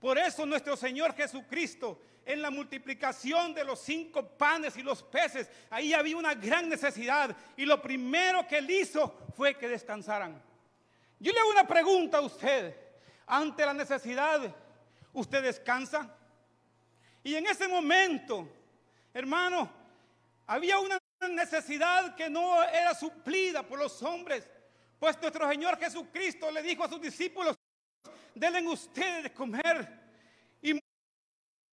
Por eso nuestro Señor Jesucristo, en la multiplicación de los 5 panes y los peces, ahí había una gran necesidad, y lo primero que él hizo fue que descansaran. Yo le hago una pregunta a usted: ante la necesidad, ¿usted descansa? Y en ese momento, hermano, había una necesidad que no era suplida por los hombres, pues nuestro Señor Jesucristo le dijo a sus discípulos: denle ustedes de comer. Y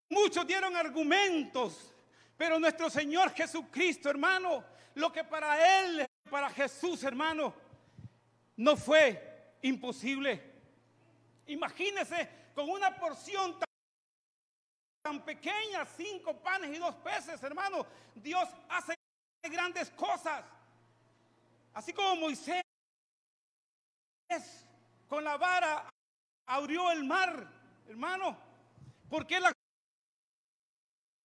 muchos dieron argumentos, pero nuestro Señor Jesucristo, hermano, lo que para él, para Jesús, hermano, no fue imposible. Imagínese, con una porción tan pequeña, 5 panes y 2 peces, hermano, Dios hace grandes cosas. Así como Moisés con la vara abrió el mar, hermano, porque él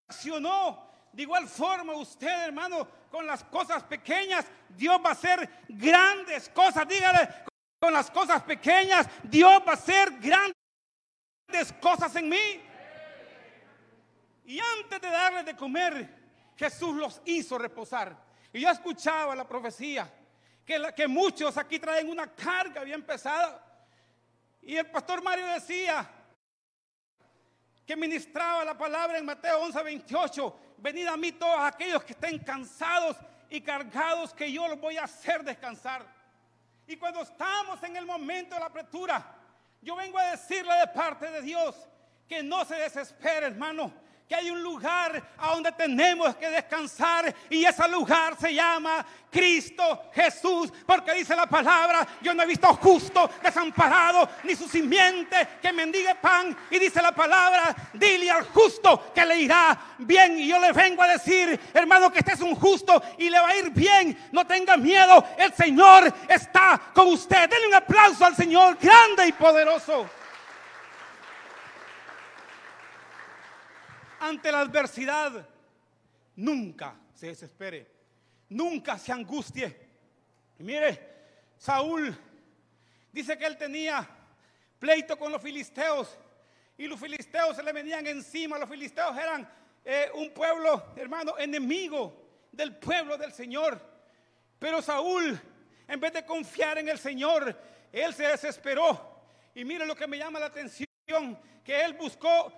accionó. De igual forma usted, hermano, con las cosas pequeñas Dios va a hacer grandes cosas. Dígale: con las cosas pequeñas Dios va a hacer grandes cosas en mí. Y antes de darles de comer, Jesús los hizo reposar. Y yo escuchaba la profecía que muchos aquí traen una carga bien pesada. Y el pastor Mario decía que ministraba la palabra en Mateo 11:28. Venid a mí todos aquellos que estén cansados y cargados, que yo los voy a hacer descansar. Y cuando estamos en el momento de la apretura, yo vengo a decirle de parte de Dios que no se desespere, hermano, que hay un lugar a donde tenemos que descansar, y ese lugar se llama Cristo Jesús, porque dice la palabra: yo no he visto justo desamparado, ni su simiente que mendigue pan. Y dice la palabra: dile al justo que le irá bien. Y yo le vengo a decir, hermano, que este es un justo y le va a ir bien. No tenga miedo, el Señor está con usted. Denle un aplauso al Señor, grande y poderoso. Ante la adversidad, nunca se desespere, nunca se angustie. Y mire, Saúl dice que él tenía pleito con los filisteos, y los filisteos se le venían encima. Los filisteos eran un pueblo, hermano, enemigo del pueblo del Señor. Pero Saúl, en vez de confiar en el Señor, él se desesperó. Y mire lo que me llama la atención, que él buscó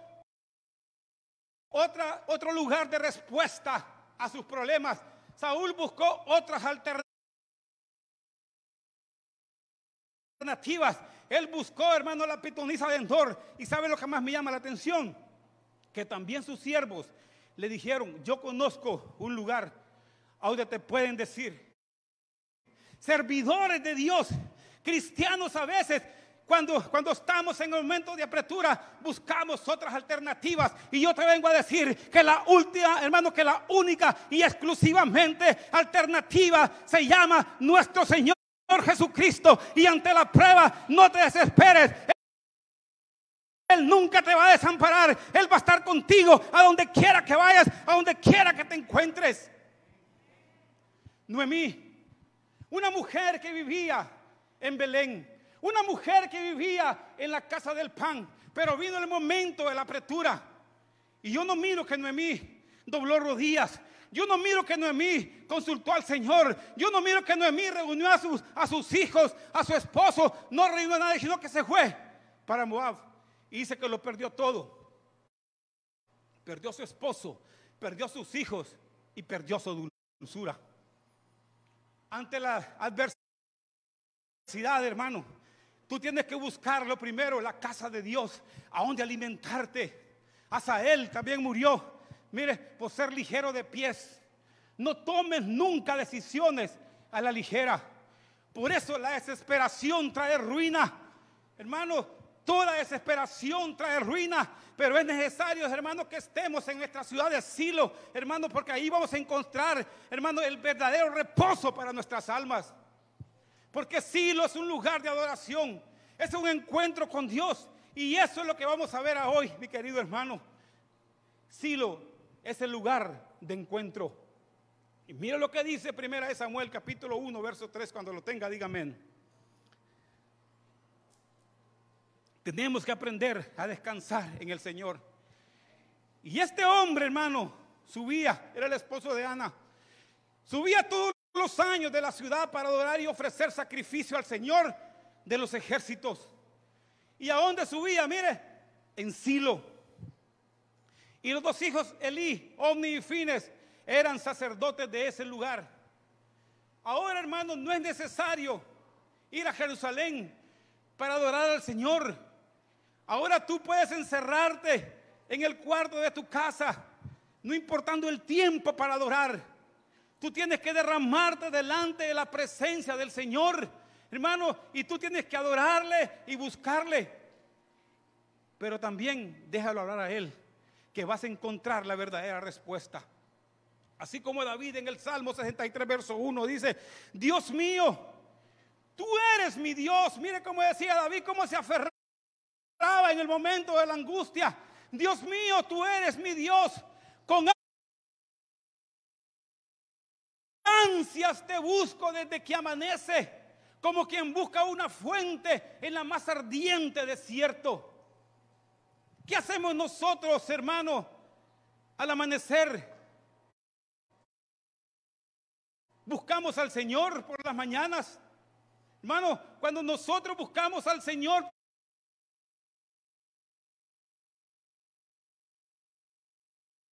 otro lugar de respuesta a sus problemas. Saúl buscó otras alternativas. Él buscó, hermano, la pitonisa de Endor. Y sabe lo que más me llama la atención, que también sus siervos le dijeron: yo conozco un lugar a donde te pueden decir. Servidores de Dios, cristianos, a veces Cuando estamos en el momento de apretura, buscamos otras alternativas. Y yo te vengo a decir que la última, hermano, que la única y exclusivamente alternativa se llama nuestro Señor Jesucristo. Y ante la prueba, no te desesperes. Él nunca te va a desamparar. Él va a estar contigo a donde quiera que vayas, a donde quiera que te encuentres. Noemí, una mujer que vivía en Belén, una mujer que vivía en la casa del pan, pero vino el momento de la apretura. Y yo no miro que Noemí dobló rodillas. Yo no miro que Noemí consultó al Señor. Yo no miro que Noemí reunió a sus hijos, a su esposo. No reunió a nadie, sino que se fue para Moab. Y dice que lo perdió todo. Perdió a su esposo, perdió a sus hijos y perdió su dulzura. Ante la adversidad, hermano, tú tienes que buscar lo primero, la casa de Dios, a donde alimentarte. Asael también murió, mire, por ser ligero de pies. No tomes nunca decisiones a la ligera. Por eso la desesperación trae ruina. Hermano, toda desesperación trae ruina. Pero es necesario, hermano, que estemos en nuestra ciudad de Silo, hermano, porque ahí vamos a encontrar, hermano, el verdadero reposo para nuestras almas. Porque Silo es un lugar de adoración, es un encuentro con Dios, y eso es lo que vamos a ver hoy, mi querido hermano. Silo es el lugar de encuentro. Y mira lo que dice Primera de Samuel, capítulo 1, verso 3, cuando lo tenga, dígame. Tenemos que aprender a descansar en el Señor. Y este hombre, hermano, subía, era el esposo de Ana, subía todos los años de la ciudad para adorar y ofrecer sacrificio al Señor de los ejércitos. ¿Y a dónde subía? Mire, en Silo. Y los dos hijos, Elí, Ofni y Finees, eran sacerdotes de ese lugar. Ahora, hermanos, no es necesario ir a Jerusalén para adorar al Señor. Ahora tú puedes encerrarte en el cuarto de tu casa, no importando el tiempo, para adorar. Tú tienes que derramarte delante de la presencia del Señor, hermano, y tú tienes que adorarle y buscarle. Pero también déjalo hablar a Él, que vas a encontrar la verdadera respuesta. Así como David en el Salmo 63, verso 1 dice: Dios mío, tú eres mi Dios. Mire cómo decía David, cómo se aferraba en el momento de la angustia. Dios mío, tú eres mi Dios. Con ansias te busco desde que amanece, como quien busca una fuente en la más ardiente desierto. ¿Qué hacemos nosotros, hermano, al amanecer? ¿Buscamos al Señor por las mañanas? Hermano, cuando nosotros buscamos al Señor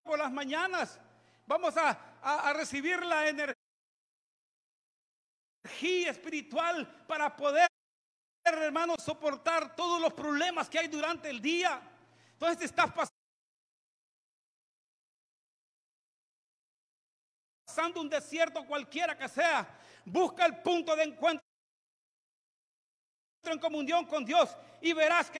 por las mañanas, vamos a recibir la energía espiritual para poder, hermano, soportar todos los problemas que hay durante el día. Entonces te estás pasando un desierto cualquiera que sea. Busca el punto de encuentro en comunión con Dios y verás que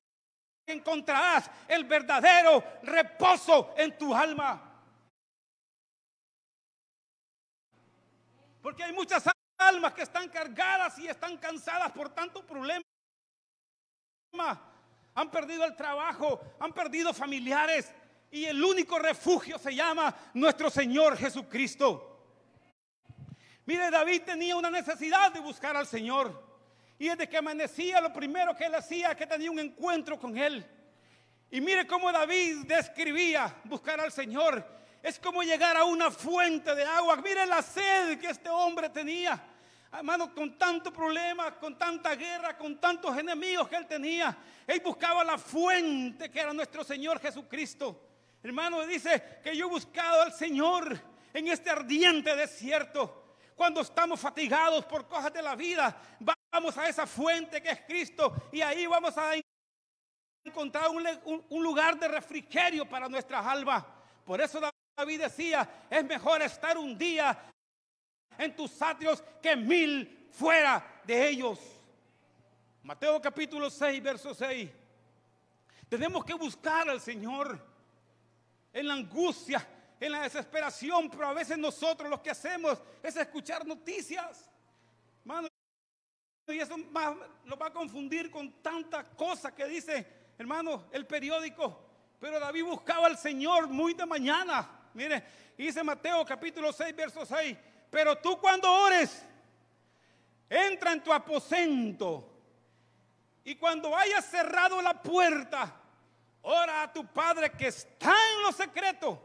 encontrarás el verdadero reposo en tu alma. Porque hay muchas almas que están cargadas y están cansadas por tanto problema. Han perdido el trabajo, han perdido familiares, y el único refugio se llama nuestro Señor Jesucristo. Mire, David tenía una necesidad de buscar al Señor, y desde que amanecía lo primero que él hacía es que tenía un encuentro con Él. Y mire cómo David describía buscar al Señor. Es como llegar a una fuente de agua. Mire la sed que este hombre tenía, hermano, con tanto problema, con tanta guerra, con tantos enemigos que él tenía. Él buscaba la fuente que era nuestro Señor Jesucristo. Hermano, dice que yo he buscado al Señor en este ardiente desierto. Cuando estamos fatigados por cosas de la vida, vamos a esa fuente que es Cristo, y ahí vamos a encontrar un lugar de refrigerio para nuestras almas. Por eso David decía: es mejor estar un día en tus atrios que 1000 fuera de ellos. Mateo capítulo 6, verso 6. Tenemos que buscar al Señor en la angustia, en la desesperación, pero a veces nosotros lo que hacemos es escuchar noticias, hermano, y eso lo va a confundir con tanta cosa que dice, hermano, el periódico. Pero David buscaba al Señor muy de mañana. Mire, dice Mateo capítulo 6, verso 6. Pero tú, cuando ores, entra en tu aposento, y cuando hayas cerrado la puerta, ora a tu Padre que está en lo secreto,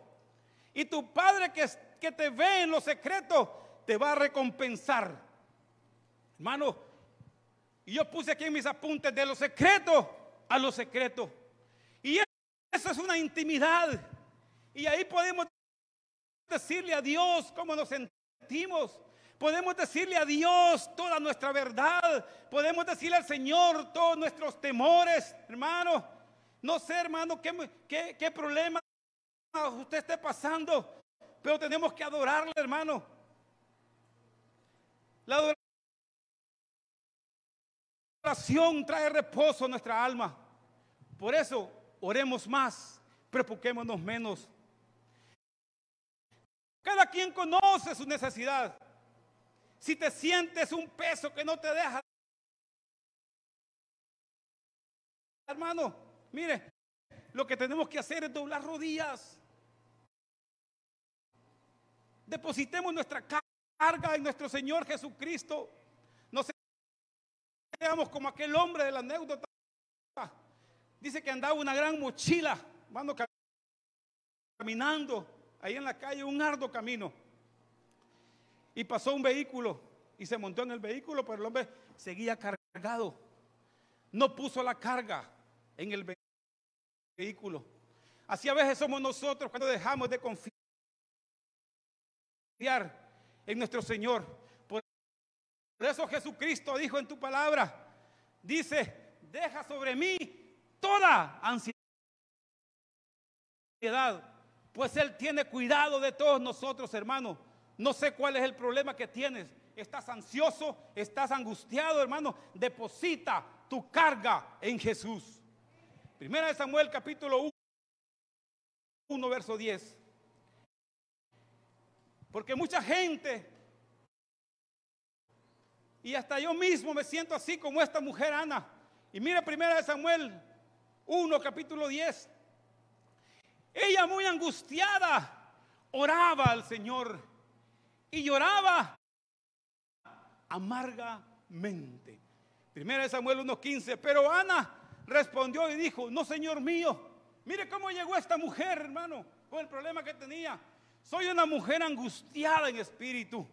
y tu Padre que te ve en lo secreto te va a recompensar. Hermano, yo puse aquí en mis apuntes: de lo secreto a lo secreto. Y eso es una intimidad, y ahí podemos decirle a Dios cómo nos sentimos, podemos decirle a Dios toda nuestra verdad, podemos decirle al Señor todos nuestros temores. Hermano, no sé, hermano, qué problema usted esté pasando, pero tenemos que adorarle, hermano. La adoración trae reposo a nuestra alma. Por eso, oremos más, preocupémonos menos. Cada quien conoce su necesidad. Si te sientes un peso que no te deja, hermano, mire, lo que tenemos que hacer es doblar rodillas. Depositemos nuestra carga en nuestro Señor Jesucristo. No seamos como aquel hombre de la anécdota Dice que andaba una gran mochila, mano, caminando ahí en la calle, un arduo camino. Y pasó un vehículo y se montó en el vehículo, pero el hombre seguía cargado. No puso la carga en el vehículo. Así a veces somos nosotros cuando dejamos de confiar en nuestro Señor. Por eso Jesucristo dijo en tu palabra, dice, deja sobre mí toda ansiedad, pues Él tiene cuidado de todos nosotros, hermano. No sé cuál es el problema que tienes. Estás ansioso, estás angustiado, hermano. Deposita tu carga en Jesús. Primera de Samuel, capítulo 1, verso 10. Porque mucha gente, y hasta yo mismo me siento así como esta mujer Ana. Y mira Primera de Samuel 1, capítulo 10. Ella muy angustiada oraba al Señor y lloraba amargamente. Primera de Samuel 1:15, pero Ana respondió y dijo, no, Señor mío. Mire cómo llegó esta mujer, hermano, con el problema que tenía. Soy una mujer angustiada en espíritu.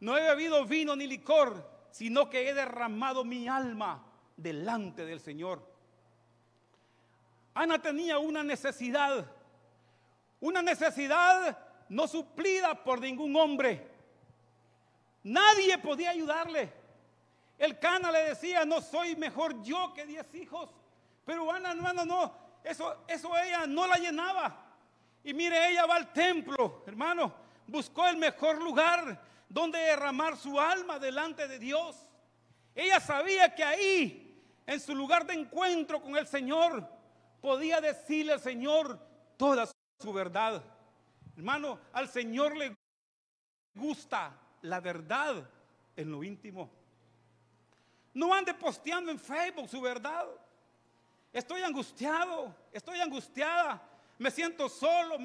No he bebido vino ni licor, sino que he derramado mi alma delante del Señor. Ana tenía una necesidad no suplida por ningún hombre. Nadie podía ayudarle. El Cana le decía, no soy mejor yo que 10 hijos. Pero Ana, hermano, no. Eso ella no la llenaba. Y mire, ella va al templo, hermano, buscó el mejor lugar donde derramar su alma delante de Dios. Ella sabía que ahí, en su lugar de encuentro con el Señor, podía decirle al Señor toda su verdad. Hermano, al Señor le gusta la verdad en lo íntimo. No ande posteando en Facebook su verdad. Estoy angustiado, estoy angustiada, me siento solo,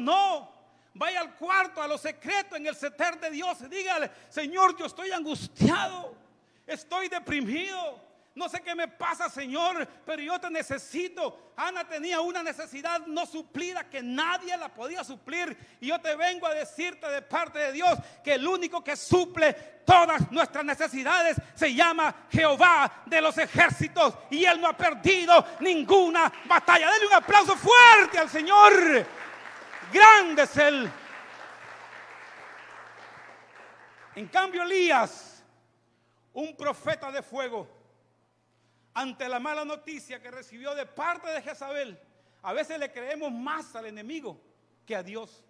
No, vaya al cuarto, a lo secreto, en el seter de Dios, y dígale, Señor, yo estoy angustiado, estoy deprimido, no sé qué me pasa, Señor, pero yo te necesito. Ana tenía una necesidad no suplida que nadie la podía suplir, y yo te vengo a decirte de parte de Dios que el único que suple todas nuestras necesidades se llama Jehová de los ejércitos, y Él no ha perdido ninguna batalla. Denle un aplauso fuerte al Señor. Grande es Él. En cambio, Elías, un profeta de fuego, ante la mala noticia que recibió de parte de Jezabel, a veces le creemos más al enemigo que a Dios.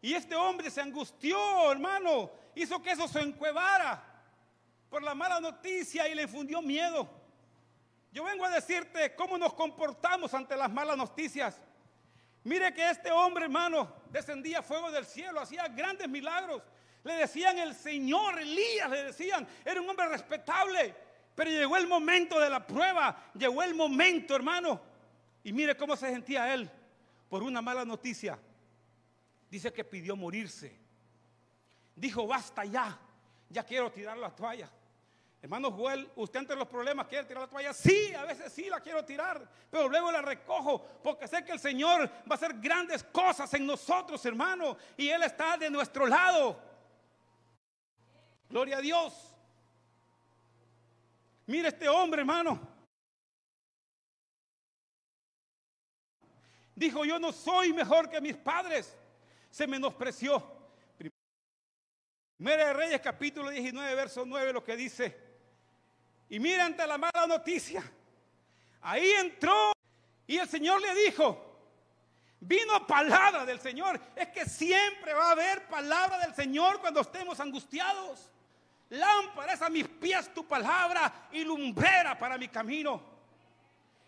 Y este hombre se angustió, hermano, hizo que eso se encuevara por la mala noticia y le infundió miedo. Yo vengo a decirte cómo nos comportamos ante las malas noticias. Mire que este hombre, hermano, descendía fuego del cielo, hacía grandes milagros. Le decían el Señor, Elías, le decían, era un hombre respetable. Pero llegó el momento de la prueba, llegó el momento, hermano. Y mire cómo se sentía él por una mala noticia. Dice que pidió morirse. Dijo, basta ya, ya quiero tirar la toalla. Hermano Joel, usted ante los problemas quiere tirar la toalla. Sí, a veces sí la quiero tirar, pero luego la recojo, porque sé que el Señor va a hacer grandes cosas en nosotros, hermano, y Él está de nuestro lado. Gloria a Dios. Mire este hombre, hermano. Dijo, yo no soy mejor que mis padres. Se menospreció. Primera de Reyes, capítulo 19, verso 9, lo que dice. Y mira ante la mala noticia, ahí entró y el Señor le dijo, vino palabra del Señor. Es que siempre va a haber palabra del Señor cuando estemos angustiados. Lámpara es a mis pies tu palabra y lumbrera para mi camino.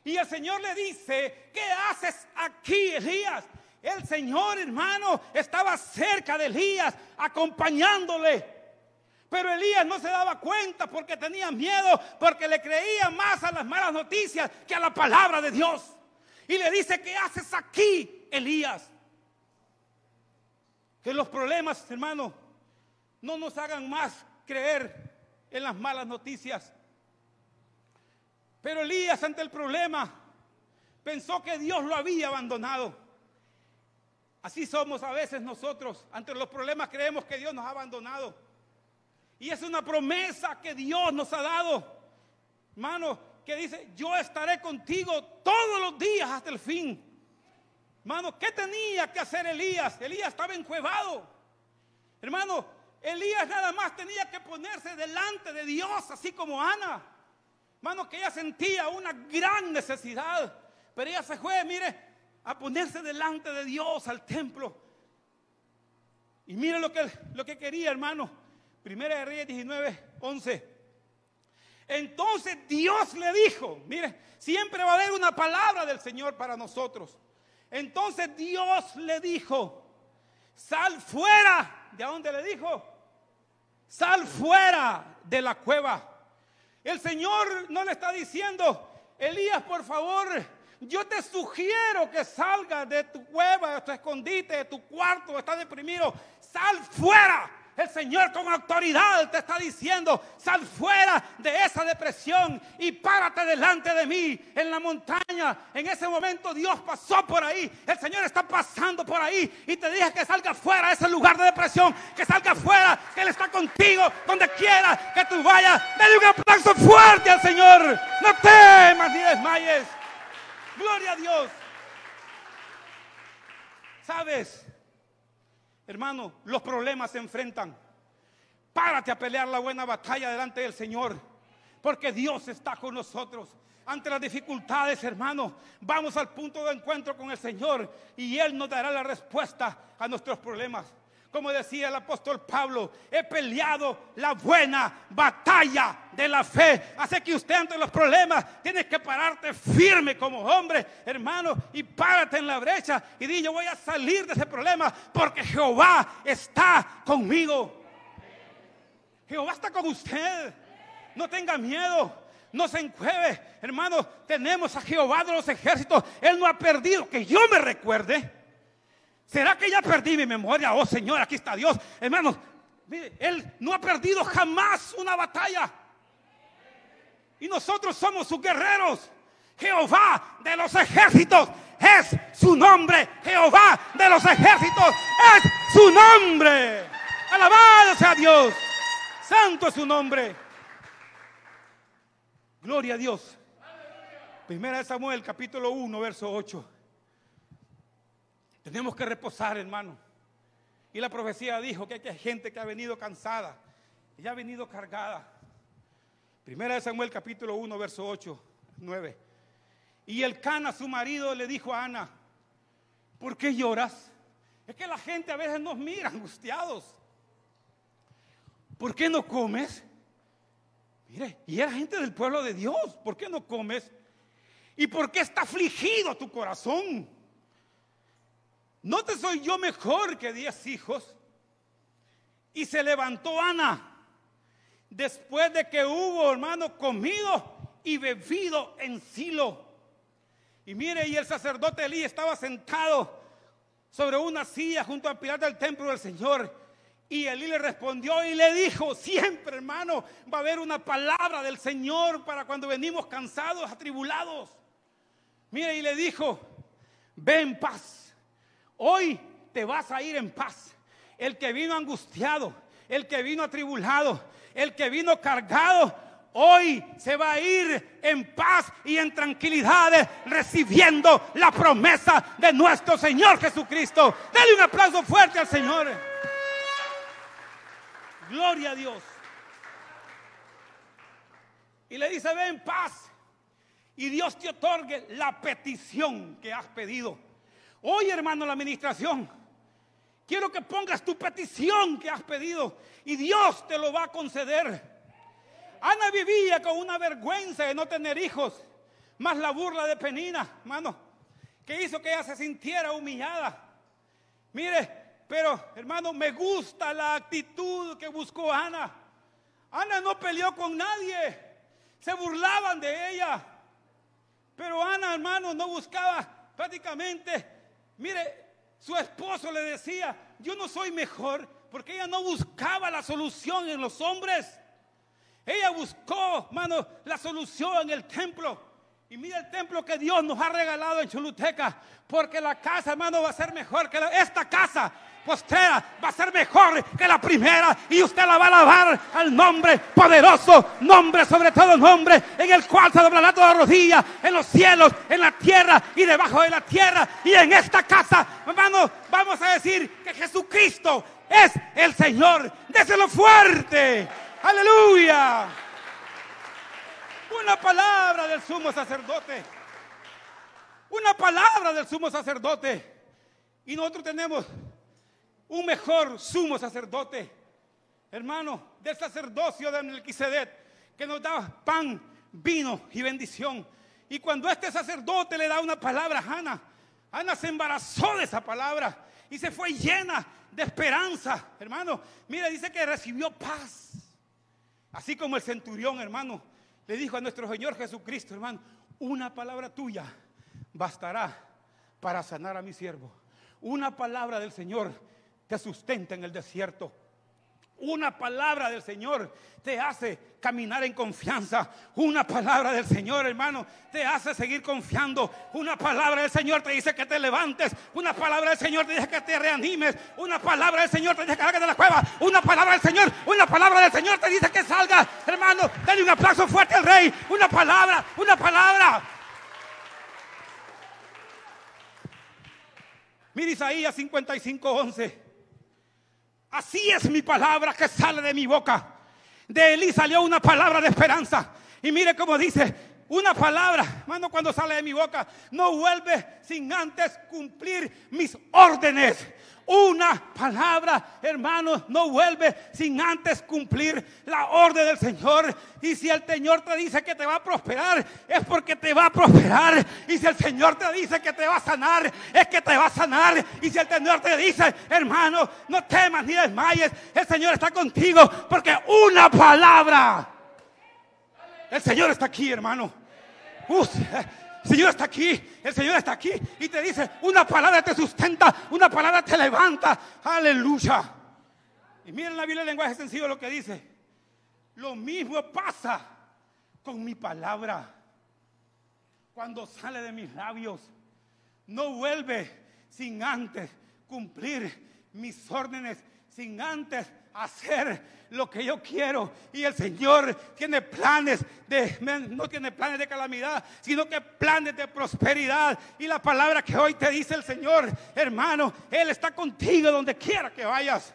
Y el Señor le dice, ¿qué haces aquí, Elías? El Señor, hermano, estaba cerca de Elías, acompañándole. Pero Elías no se daba cuenta porque tenía miedo, porque le creía más a las malas noticias que a la palabra de Dios. Y le dice, ¿qué haces aquí, Elías? Que los problemas, hermano, no nos hagan más creer en las malas noticias. Pero Elías, ante el problema, pensó que Dios lo había abandonado. Así somos a veces nosotros. Ante los problemas creemos que Dios nos ha abandonado. Y es una promesa que Dios nos ha dado, hermano, que dice: yo estaré contigo todos los días hasta el fin. Hermano, ¿qué tenía que hacer Elías? Elías estaba encuevado. Hermano, Elías nada más tenía que ponerse delante de Dios, así como Ana. Hermano, que ella sentía una gran necesidad, pero ella se fue, mire, a ponerse delante de Dios al templo. Y mire lo que quería, hermano. Primera de Reyes 19:11. Entonces Dios le dijo, mire, siempre va a haber una palabra del Señor para nosotros. Entonces Dios le dijo: sal fuera. ¿De dónde le dijo? Sal fuera de la cueva. El Señor no le está diciendo: Elías, por favor, yo te sugiero que salgas de tu cueva, de tu escondite, de tu cuarto, estás deprimido, sal fuera. El Señor con autoridad te está diciendo: sal fuera de esa depresión y párate delante de mí en la montaña. En ese momento Dios pasó por ahí. El Señor está pasando por ahí y te dije que salga fuera de ese lugar de depresión, que salga fuera, que Él está contigo donde quiera que tú vayas. Dale un aplauso fuerte al Señor. No temas ni desmayes. Gloria a Dios. ¿Sabes? Hermano, los problemas se enfrentan. Párate a pelear la buena batalla delante del Señor, porque Dios está con nosotros. Ante las dificultades, hermano, vamos al punto de encuentro con el Señor y Él nos dará la respuesta a nuestros problemas. Como decía el apóstol Pablo: he peleado la buena batalla de la fe. Así que usted, ante los problemas, tiene que pararte firme como hombre, hermano, y párate en la brecha y di: yo voy a salir de ese problema porque Jehová está conmigo. Jehová está con usted. No tenga miedo. No se encueve, hermano. Tenemos a Jehová de los ejércitos. Él no ha perdido, que yo me recuerde. ¿Será que ya perdí mi memoria? Oh, Señor, aquí está Dios. Hermanos, mire, Él no ha perdido jamás una batalla. Y nosotros somos sus guerreros. Jehová de los ejércitos es su nombre. Jehová de los ejércitos es su nombre. Alabado sea Dios. Santo es su nombre. Gloria a Dios. Primera de Samuel, capítulo 1, verso 8. Tenemos que reposar, hermano. Y la profecía dijo que hay gente que ha venido cansada, y ha venido cargada. Primera de Samuel, capítulo 1, verso 8, 9. Y el Cana, su marido, le dijo a Ana: ¿por qué lloras? Es que la gente a veces nos mira angustiados. ¿Por qué no comes? Mire, y era gente del pueblo de Dios. ¿Por qué no comes? ¿Y por qué está afligido tu corazón? ¿No te soy yo mejor que 10 hijos? Y se levantó Ana después de que hubo, hermano, comido y bebido en Silo. Y mire, y el sacerdote Elí estaba sentado sobre una silla junto al pilar del templo del Señor. Y Elí le respondió y le dijo: siempre, hermano, va a haber una palabra del Señor para cuando venimos cansados, atribulados. Mire, y le dijo: ve en paz. Hoy te vas a ir en paz. El que vino angustiado, el que vino atribulado, el que vino cargado, hoy se va a ir en paz y en tranquilidad, recibiendo la promesa de nuestro Señor Jesucristo. Dale un aplauso fuerte al Señor. Gloria a Dios. Y le dice: ve en paz y Dios te otorgue la petición que has pedido. Hoy, hermano, la administración, quiero que pongas tu petición que has pedido y Dios te lo va a conceder. Ana vivía con una vergüenza de no tener hijos, más la burla de Penina, hermano, que hizo que ella se sintiera humillada. Mire, pero, hermano, me gusta la actitud que buscó Ana. Ana no peleó con nadie, se burlaban de ella. Pero Ana, hermano, no buscaba prácticamente. Mire, su esposo le decía: yo no soy mejor, porque ella no buscaba la solución en los hombres. Ella buscó, hermano, la solución en el templo. Y mira el templo que Dios nos ha regalado en Choluteca. Porque la casa, hermano, va a ser mejor que esta casa postera. Va a ser mejor que la primera. Y usted la va a alabar al nombre poderoso. Nombre sobre todo nombre. En el cual se doblará toda rodilla. En los cielos, en la tierra y debajo de la tierra. Y en esta casa, hermano, vamos a decir que Jesucristo es el Señor. Déselo fuerte. ¡Aleluya! Una palabra del sumo sacerdote. Una palabra del sumo sacerdote. Y nosotros tenemos un mejor sumo sacerdote, hermano, del sacerdocio de Melquisedec, que nos da pan, vino y bendición. Y cuando este sacerdote le da una palabra a Ana, Ana se embarazó de esa palabra y se fue llena de esperanza, hermano. Mira, dice que recibió paz. Así como el centurión, hermano, le dijo a nuestro Señor Jesucristo, hermano, una palabra tuya bastará para sanar a mi siervo. Una palabra del Señor te sustenta en el desierto. Una palabra del Señor te hace caminar en confianza. Una palabra del Señor, hermano, te hace seguir confiando. Una palabra del Señor te dice que te levantes. Una palabra del Señor te dice que te reanimes. Una palabra del Señor te dice que salgas de la cueva. Una palabra del Señor te dice que salgas. Hermano, dale un aplauso fuerte al Rey. Una palabra, una palabra. Mira Isaías 55:11. Así es mi palabra que sale de mi boca. De Elí salió una palabra de esperanza. Y mire cómo dice, una palabra, hermano, cuando sale de mi boca, no vuelve sin antes cumplir mis órdenes. Una palabra, hermano, no vuelve sin antes cumplir la orden del Señor. Y si el Señor te dice que te va a prosperar, es porque te va a prosperar. Y si el Señor te dice que te va a sanar, es que te va a sanar. Y si el Señor te dice, hermano, no temas ni desmayes, el Señor está contigo, porque una palabra. El Señor está aquí, hermano. El Señor está aquí, el Señor está aquí y te dice, una palabra te sustenta, una palabra te levanta, aleluya. Y miren la Biblia en lenguaje sencillo lo que dice, lo mismo pasa con mi palabra, cuando sale de mis labios, no vuelve sin antes cumplir mis órdenes, sin antes hacer lo que yo quiero. Y el Señor tiene planes no tiene planes de calamidad, sino que planes de prosperidad. Y la palabra que hoy te dice el Señor, hermano, Él está contigo donde quiera que vayas.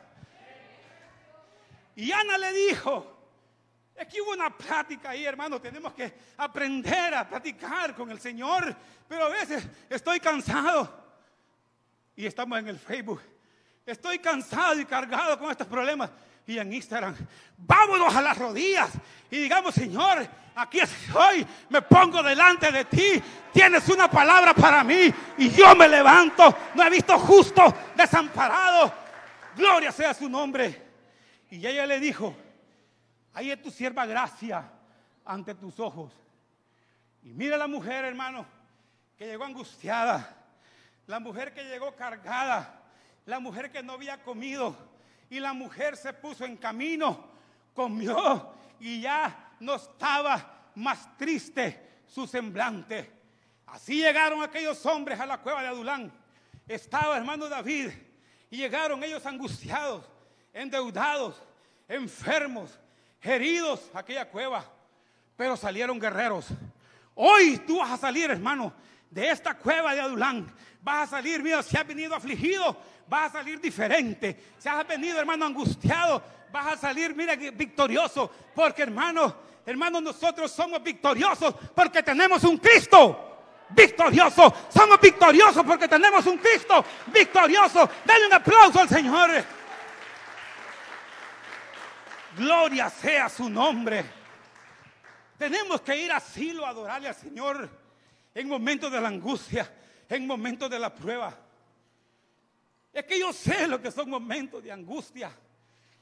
Y Ana le dijo, es que hubo una plática ahí, hermano, tenemos que aprender a platicar con el Señor, pero a veces estoy cansado y estamos en el Facebook. Estoy cansado y cargado con estos problemas. Y en Instagram, vámonos a las rodillas y digamos, Señor, aquí estoy, me pongo delante de ti, tienes una palabra para mí y yo me levanto. No he visto justo desamparado, gloria sea su nombre. Y ella le dijo, ahí es tu sierva Gracia ante tus ojos. Y mira la mujer, hermano, que llegó angustiada, la mujer que llegó cargada, la mujer que no había comido, y la mujer se puso en camino, comió y ya no estaba más triste su semblante. Así llegaron aquellos hombres a la cueva de Adulán. Estaba hermano David y llegaron ellos angustiados, endeudados, enfermos, heridos a aquella cueva, pero salieron guerreros. Hoy tú vas a salir, hermano, de esta cueva de Adulán. Vas a salir, mira, si has venido afligido, vas a salir diferente. Si has venido, hermano, angustiado, vas a salir, mira, victorioso. Porque, hermano, nosotros somos victoriosos porque tenemos un Cristo victorioso. Somos victoriosos porque tenemos un Cristo victorioso. Dale un aplauso al Señor. Gloria sea su nombre. Tenemos que ir a Silo a adorarle al Señor. En momentos de la angustia, en momentos de la prueba. Es que yo sé lo que son momentos de angustia.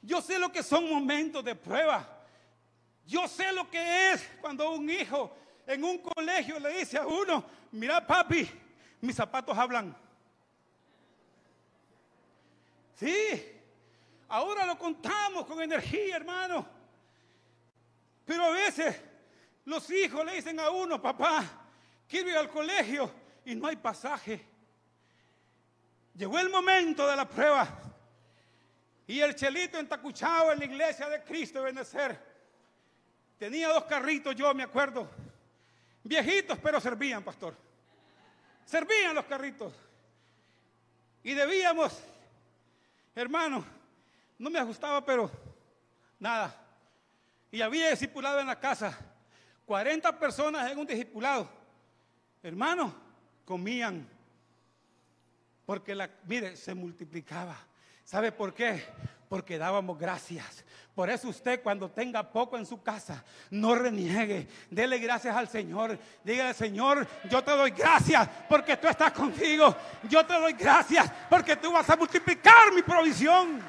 Yo sé lo que son momentos de prueba. Yo sé lo que es cuando un hijo en un colegio le dice a uno, mira papi, mis zapatos hablan. Sí, ahora lo contamos con energía, hermano. Pero a veces los hijos le dicen a uno, papá, quiero ir al colegio y no hay pasaje. Llegó el momento de la prueba y el Chelito entacuchado en la iglesia de Cristo de Benecer. Tenía dos carritos, yo me acuerdo, viejitos, pero servían, pastor. Servían los carritos. Y debíamos, hermano, no me ajustaba, pero nada. Y había discipulado en la casa, 40 personas en un discipulado. Hermano, comían, porque mire, se multiplicaba. ¿Sabe por qué? Porque dábamos gracias. Por eso usted, cuando tenga poco en su casa, no reniegue, dele gracias al Señor. Dígale, Señor, yo te doy gracias porque tú estás contigo. Yo te doy gracias porque tú vas a multiplicar mi provisión.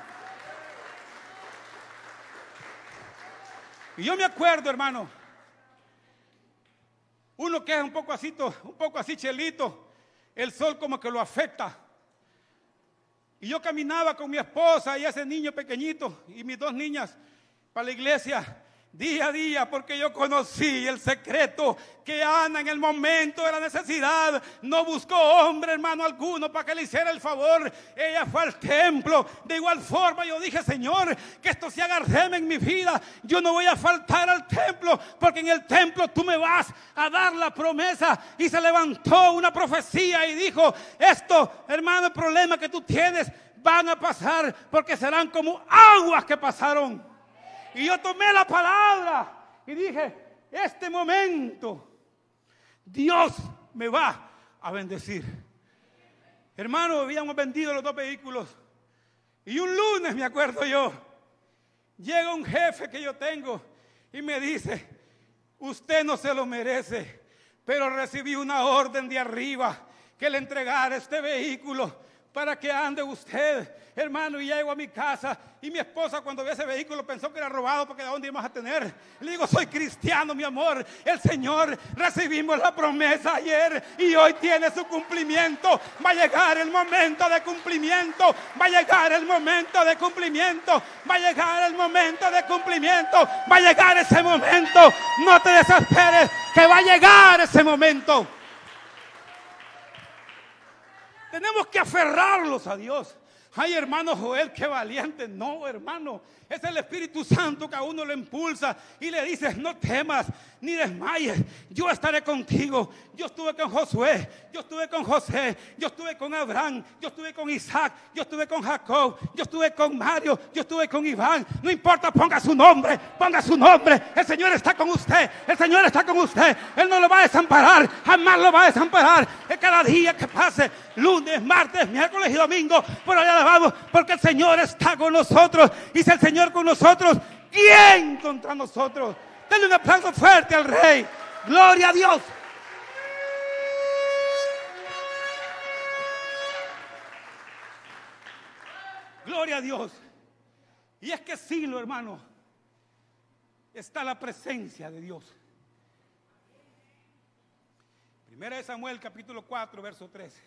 Y yo me acuerdo, hermano, uno que es un poco así chelito, el sol como que lo afecta. Y yo caminaba con mi esposa y ese niño pequeñito y mis dos niñas para la iglesia día a día, porque yo conocí el secreto que Ana en el momento de la necesidad no buscó hombre, hermano, alguno para que le hiciera el favor. Ella fue al templo. De igual forma yo dije, Señor, que esto se haga rema en mi vida. Yo no voy a faltar al templo, porque en el templo tú me vas a dar la promesa. Y se levantó una profecía y dijo, esto, hermano, el problema que tú tienes van a pasar, porque serán como aguas que pasaron. Y yo tomé la palabra y dije, este momento Dios me va a bendecir. Hermano, habíamos vendido los dos vehículos. Y un lunes, me acuerdo yo, llega un jefe que yo tengo y me dice, usted no se lo merece, pero recibí una orden de arriba que le entregara este vehículo para que ande usted. Hermano, y llego a mi casa y mi esposa, cuando ve ese vehículo, pensó que era robado, porque ¿de dónde íbamos a tener? Le digo, soy cristiano, mi amor. El Señor, recibimos la promesa ayer y hoy tiene su cumplimiento. Va a llegar el momento de cumplimiento. Va a llegar el momento de cumplimiento. Va a llegar el momento de cumplimiento. Va a llegar ese momento. No te desesperes, que va a llegar ese momento. Tenemos que aferrarlos a Dios. Ay, hermano Joel, qué valiente. No, hermano, es el Espíritu Santo que a uno lo impulsa y le dice, no temas ni desmayes, yo estaré contigo. Yo estuve con Josué, yo estuve con José, yo estuve con Abraham, yo estuve con Isaac, yo estuve con Jacob, yo estuve con Mario, yo estuve con Iván. No importa, ponga su nombre, ponga su nombre. El Señor está con usted, el Señor está con usted. Él no lo va a desamparar, jamás lo va a desamparar. Es cada día que pase, lunes, martes, miércoles y domingo, por allá vamos, porque el Señor está con nosotros. Y si el Señor con nosotros, ¿quién contra nosotros? Denle un aplauso fuerte al Rey. Gloria a Dios. Gloria a Dios. Y es que Silo, hermano, está la presencia de Dios. Primera de Samuel, capítulo 4, verso 13.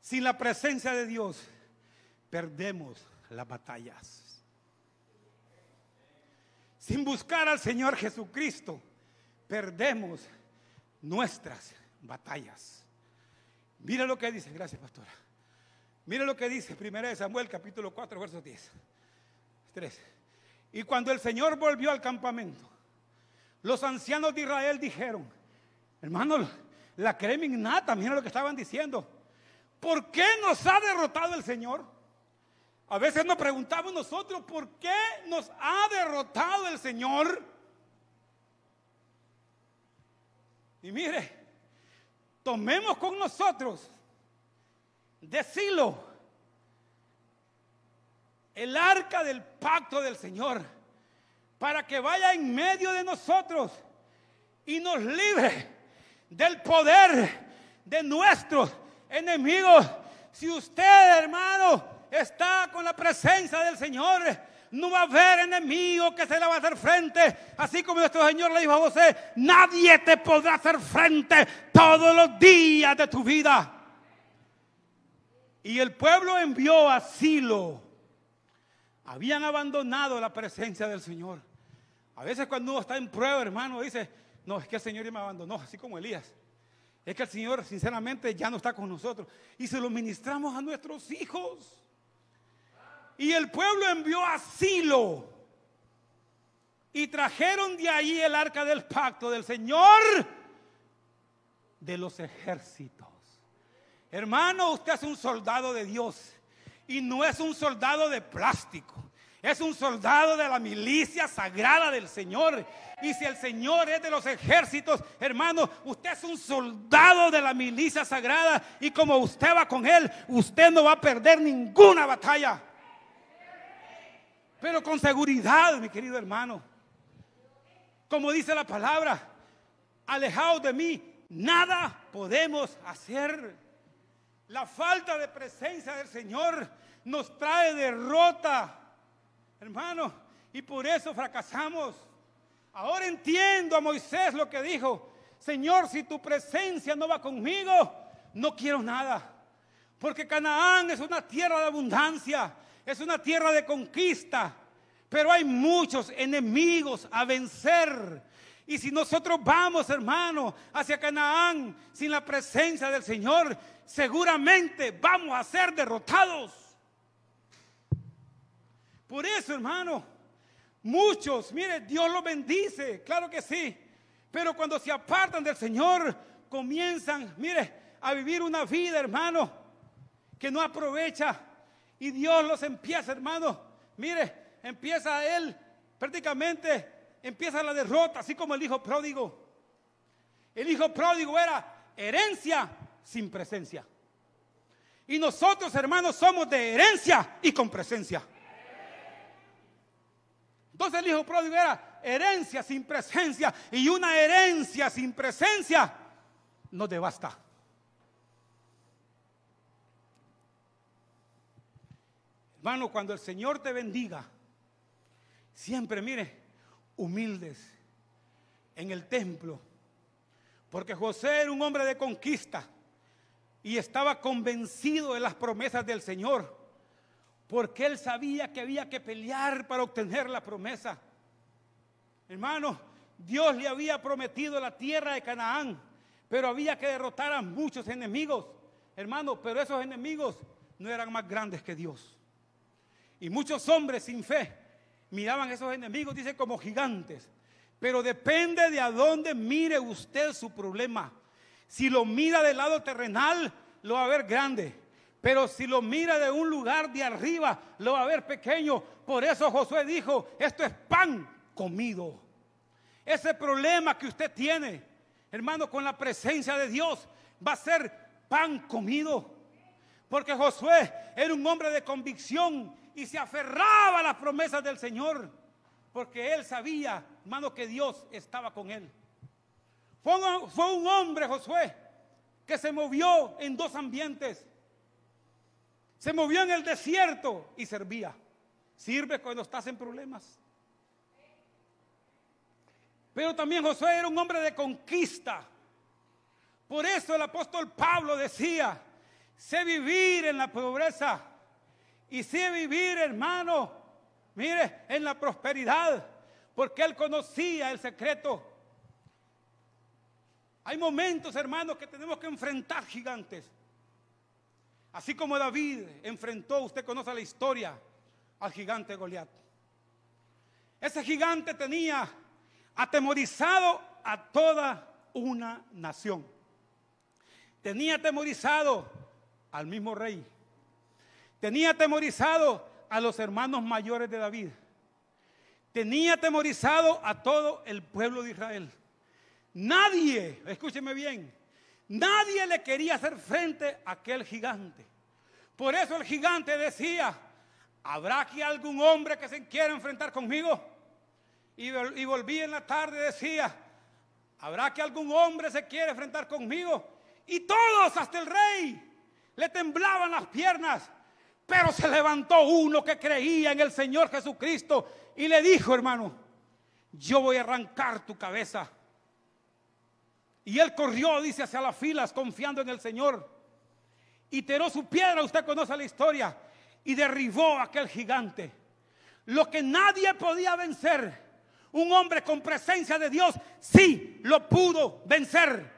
Sin la presencia de Dios, perdemos las batallas. Sin buscar al Señor Jesucristo, perdemos nuestras batallas. Mira lo que dice, gracias pastora. Mira lo que dice 1 Samuel capítulo 4, verso 10. 3. Y cuando el Señor volvió al campamento, los ancianos de Israel dijeron, hermanos, la crema innata, mira lo que estaban diciendo. ¿Por qué nos ha derrotado el Señor? A veces nos preguntamos nosotros, ¿por qué nos ha derrotado el Señor? Y mire, tomemos con nosotros de Silo el arca del pacto del Señor, para que vaya en medio de nosotros y nos libre del poder de nuestros enemigos. Si usted, hermano, está con la presencia del Señor, no va a haber enemigo que se le va a hacer frente. Así como nuestro Señor le dijo a José, nadie te podrá hacer frente todos los días de tu vida. Y el pueblo envió a Silo. Habían abandonado la presencia del Señor. A veces cuando uno está en prueba, hermano, dice, no, es que el Señor ya me abandonó, así como Elías. Es que el Señor, sinceramente, ya no está con nosotros. Y se lo ministramos a nuestros hijos. Y el pueblo envió a Silo. Y trajeron de allí el arca del pacto del Señor de los ejércitos. Hermano, usted es un soldado de Dios. Y no es un soldado de plástico. Es un soldado de la milicia sagrada del Señor. Y si el Señor es de los ejércitos, hermano, usted es un soldado de la milicia sagrada. Y como usted va con él, usted no va a perder ninguna batalla. Pero con seguridad, mi querido hermano. Como dice la palabra, alejaos de mí, nada podemos hacer. La falta de presencia del Señor nos trae derrota, hermano, y por eso fracasamos. Ahora entiendo a Moisés lo que dijo: Señor, si tu presencia no va conmigo, no quiero nada. Porque Canaán es una tierra de abundancia, es una tierra de conquista, pero hay muchos enemigos a vencer. Y si nosotros vamos, hermano, hacia Canaán sin la presencia del Señor, seguramente vamos a ser derrotados. Por eso, hermano, muchos, mire, Dios los bendice, claro que sí. Pero cuando se apartan del Señor, comienzan, mire, a vivir una vida, hermano, que no aprovecha. Y Dios los empieza, hermano, mire, empieza a él, prácticamente empieza la derrota, así como el hijo pródigo. El hijo pródigo era herencia sin presencia. Y nosotros, hermanos, somos de herencia y con presencia. Entonces el hijo pródigo era herencia sin presencia, y una herencia sin presencia no te basta. Hermano, cuando el Señor te bendiga, siempre, mire, humildes en el templo. Porque José era un hombre de conquista y estaba convencido de las promesas del Señor. Porque él sabía que había que pelear para obtener la promesa. Hermano, Dios le había prometido la tierra de Canaán, pero había que derrotar a muchos enemigos. Hermano, pero esos enemigos no eran más grandes que Dios. Y muchos hombres sin fe miraban a esos enemigos, dice, como gigantes. Pero depende de a dónde mire usted su problema. Si lo mira del lado terrenal, lo va a ver grande. Pero si lo mira de un lugar de arriba, lo va a ver pequeño. Por eso Josué dijo, esto es pan comido. Ese problema que usted tiene, hermano, con la presencia de Dios, va a ser pan comido. Porque Josué era un hombre de convicción y se aferraba a las promesas del Señor. Porque él sabía, hermano, que Dios estaba con él. Fue un hombre, Josué, que se movió en dos ambientes. Se movió en el desierto y servía. Sirve cuando estás en problemas. Pero también Josué era un hombre de conquista. Por eso el apóstol Pablo decía, sé vivir en la pobreza y sé vivir, hermano, mire, en la prosperidad. Porque él conocía el secreto. Hay momentos, hermanos, que tenemos que enfrentar gigantes. Así como David enfrentó, usted conoce la historia, al gigante Goliat. Ese gigante tenía atemorizado a toda una nación. Tenía atemorizado al mismo rey. Tenía atemorizado a los hermanos mayores de David. Tenía atemorizado a todo el pueblo de Israel. Nadie, escúcheme bien, nadie le quería hacer frente a aquel gigante. Por eso el gigante decía, ¿habrá aquí algún hombre que se quiera enfrentar conmigo? Y volví en la tarde y decía, ¿habrá aquí algún hombre se quiera enfrentar conmigo? Y todos, hasta el rey, le temblaban las piernas. Pero se levantó uno que creía en el Señor Jesucristo y le dijo, hermano, yo voy a arrancar tu cabeza. Y él corrió, dice, hacia las filas, confiando en el Señor. Y tiró su piedra, usted conoce la historia, y derribó a aquel gigante. Lo que nadie podía vencer, Un hombre con presencia de Dios sí lo pudo vencer.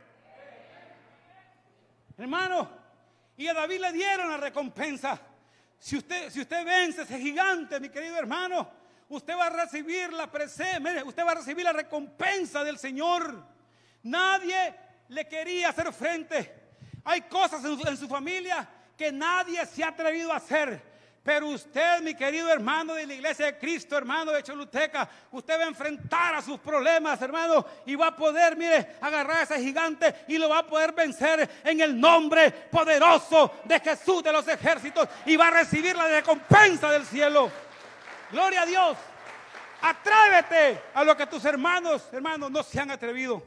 Hermano, y a David le dieron la recompensa. Si usted vence ese gigante, mi querido hermano, usted va a recibir la presencia, usted va a recibir la recompensa del Señor. Nadie le quería hacer frente. Hay cosas en su familia que nadie se ha atrevido a hacer. Pero usted, mi querido hermano de la iglesia de Cristo, hermano de Choluteca, usted va a enfrentar a sus problemas, hermano, y va a poder, mire, agarrar a ese gigante y lo va a poder vencer en el nombre poderoso de Jesús de los ejércitos, y va a recibir la recompensa del cielo. Gloria a Dios. Atrévete a lo que tus hermanos no se han atrevido.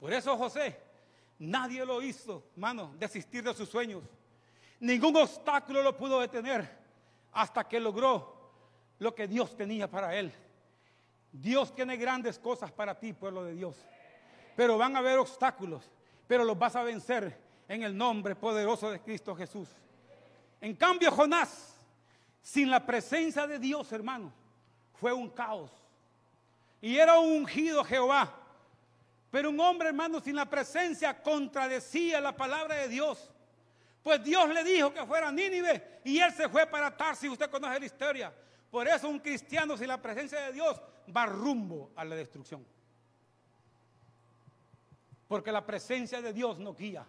Por eso José, nadie lo hizo, hermano, desistir de sus sueños. Ningún obstáculo lo pudo detener hasta que logró lo que Dios tenía para él. Dios tiene grandes cosas para ti, pueblo de Dios. Pero van a haber obstáculos, pero los vas a vencer en el nombre poderoso de Cristo Jesús. En cambio, Jonás, sin la presencia de Dios, hermano, fue un caos. Y era un ungido Jehová. Pero un hombre, hermano, sin la presencia contradecía la palabra de Dios. Pues Dios le dijo que fuera a Nínive y él se fue para Tarsis. Usted conoce la historia. Por eso un cristiano sin la presencia de Dios va rumbo a la destrucción. Porque la presencia de Dios nos guía.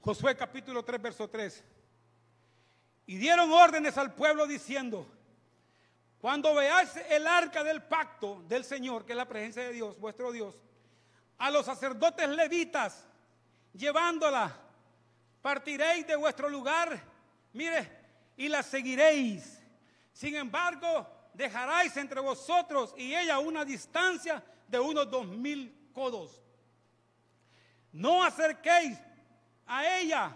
Josué capítulo 3, verso 3. Y dieron órdenes al pueblo diciendo: cuando veáis el arca del pacto del Señor, que es la presencia de Dios, vuestro Dios, a los sacerdotes levitas llevándola, partiréis de vuestro lugar, mire, y la seguiréis. Sin embargo, dejaráis entre vosotros y ella una distancia de unos 2000 codos. No acerquéis a ella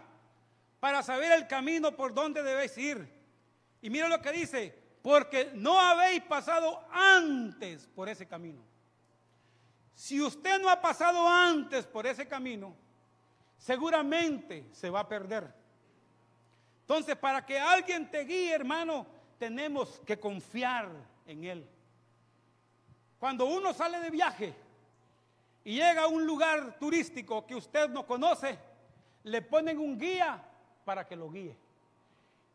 para saber el camino por donde debéis ir. Y mire lo que dice: porque no habéis pasado antes por ese camino. Si usted no ha pasado antes por ese camino, seguramente se va a perder. Entonces, para que alguien te guíe, hermano, tenemos que confiar en él. Cuando uno sale de viaje y llega a un lugar turístico que usted no conoce, le ponen un guía para que lo guíe.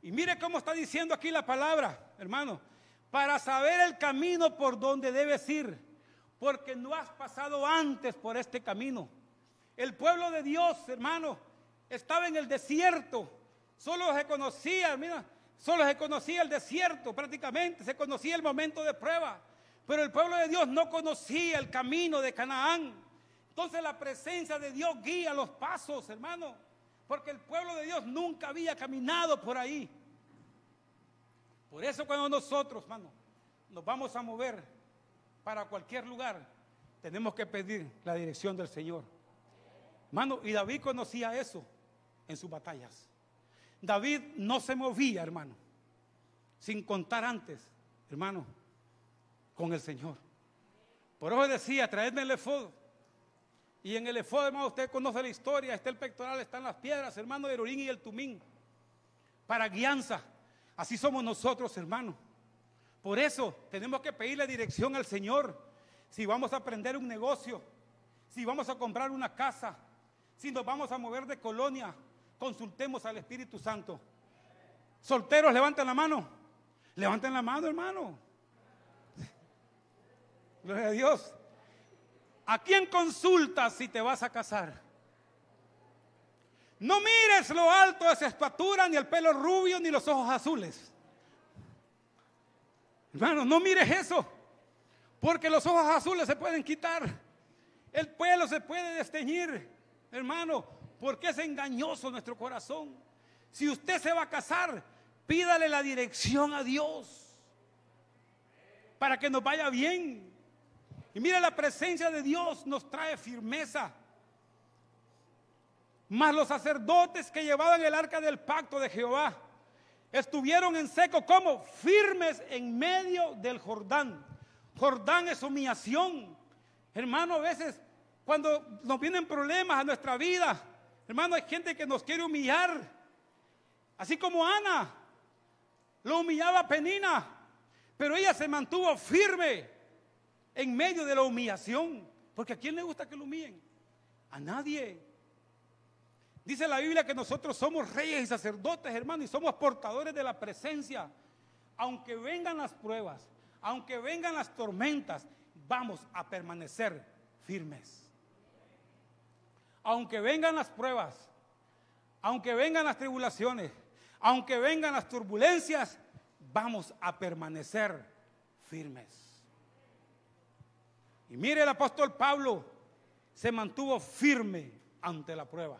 Y mire cómo está diciendo aquí la palabra, hermano: para saber el camino por donde debes ir, porque no has pasado antes por este camino. El pueblo de Dios, hermano, estaba en el desierto. Solo se conocía el desierto prácticamente. Se conocía el momento de prueba. Pero el pueblo de Dios no conocía el camino de Canaán. Entonces la presencia de Dios guía los pasos, hermano. Porque el pueblo de Dios nunca había caminado por ahí. Por eso cuando nosotros, hermano, nos vamos a mover para cualquier lugar, tenemos que pedir la dirección del Señor. Hermano, y David conocía eso en sus batallas. David no se movía, hermano, sin contar antes, hermano, con el Señor. Por eso decía: traedme el efod. Y en el efod, hermano, usted conoce la historia, está el pectoral, están las piedras, hermano, el orín y el tumín, para guianza. Así somos nosotros, hermano. Por eso tenemos que pedirle dirección al Señor. Si vamos a aprender un negocio, si vamos a comprar una casa, si nos vamos a mover de colonia, consultemos al Espíritu Santo. Solteros, levanten la mano. Levanten la mano, hermano. Gloria a Dios. ¿A quién consultas si te vas a casar? No mires lo alto de esa estatura, ni el pelo rubio, ni los ojos azules. Hermano, no mires eso, porque los ojos azules se pueden quitar. El pelo se puede desteñir. Hermano, porque es engañoso nuestro corazón. Si usted se va a casar, pídale la dirección a Dios para que nos vaya bien. Y mira, la presencia de Dios nos trae firmeza. Mas los sacerdotes que llevaban el arca del pacto de Jehová estuvieron en seco, como firmes en medio del Jordán. Jordán es humillación. Hermano, a veces cuando nos vienen problemas a nuestra vida, hermano, hay gente que nos quiere humillar. Así como Ana lo humillaba a Penina, Pero ella se mantuvo firme en medio de la humillación. Porque ¿a quién le gusta que lo humillen? A nadie. Dice la Biblia que nosotros somos reyes y sacerdotes, hermano, y somos portadores de la presencia. Aunque vengan las pruebas, aunque vengan las tormentas, vamos a permanecer firmes. Aunque vengan las pruebas, aunque vengan las tribulaciones, aunque vengan las turbulencias, vamos a permanecer firmes. Y mire, el apóstol Pablo se mantuvo firme ante la prueba.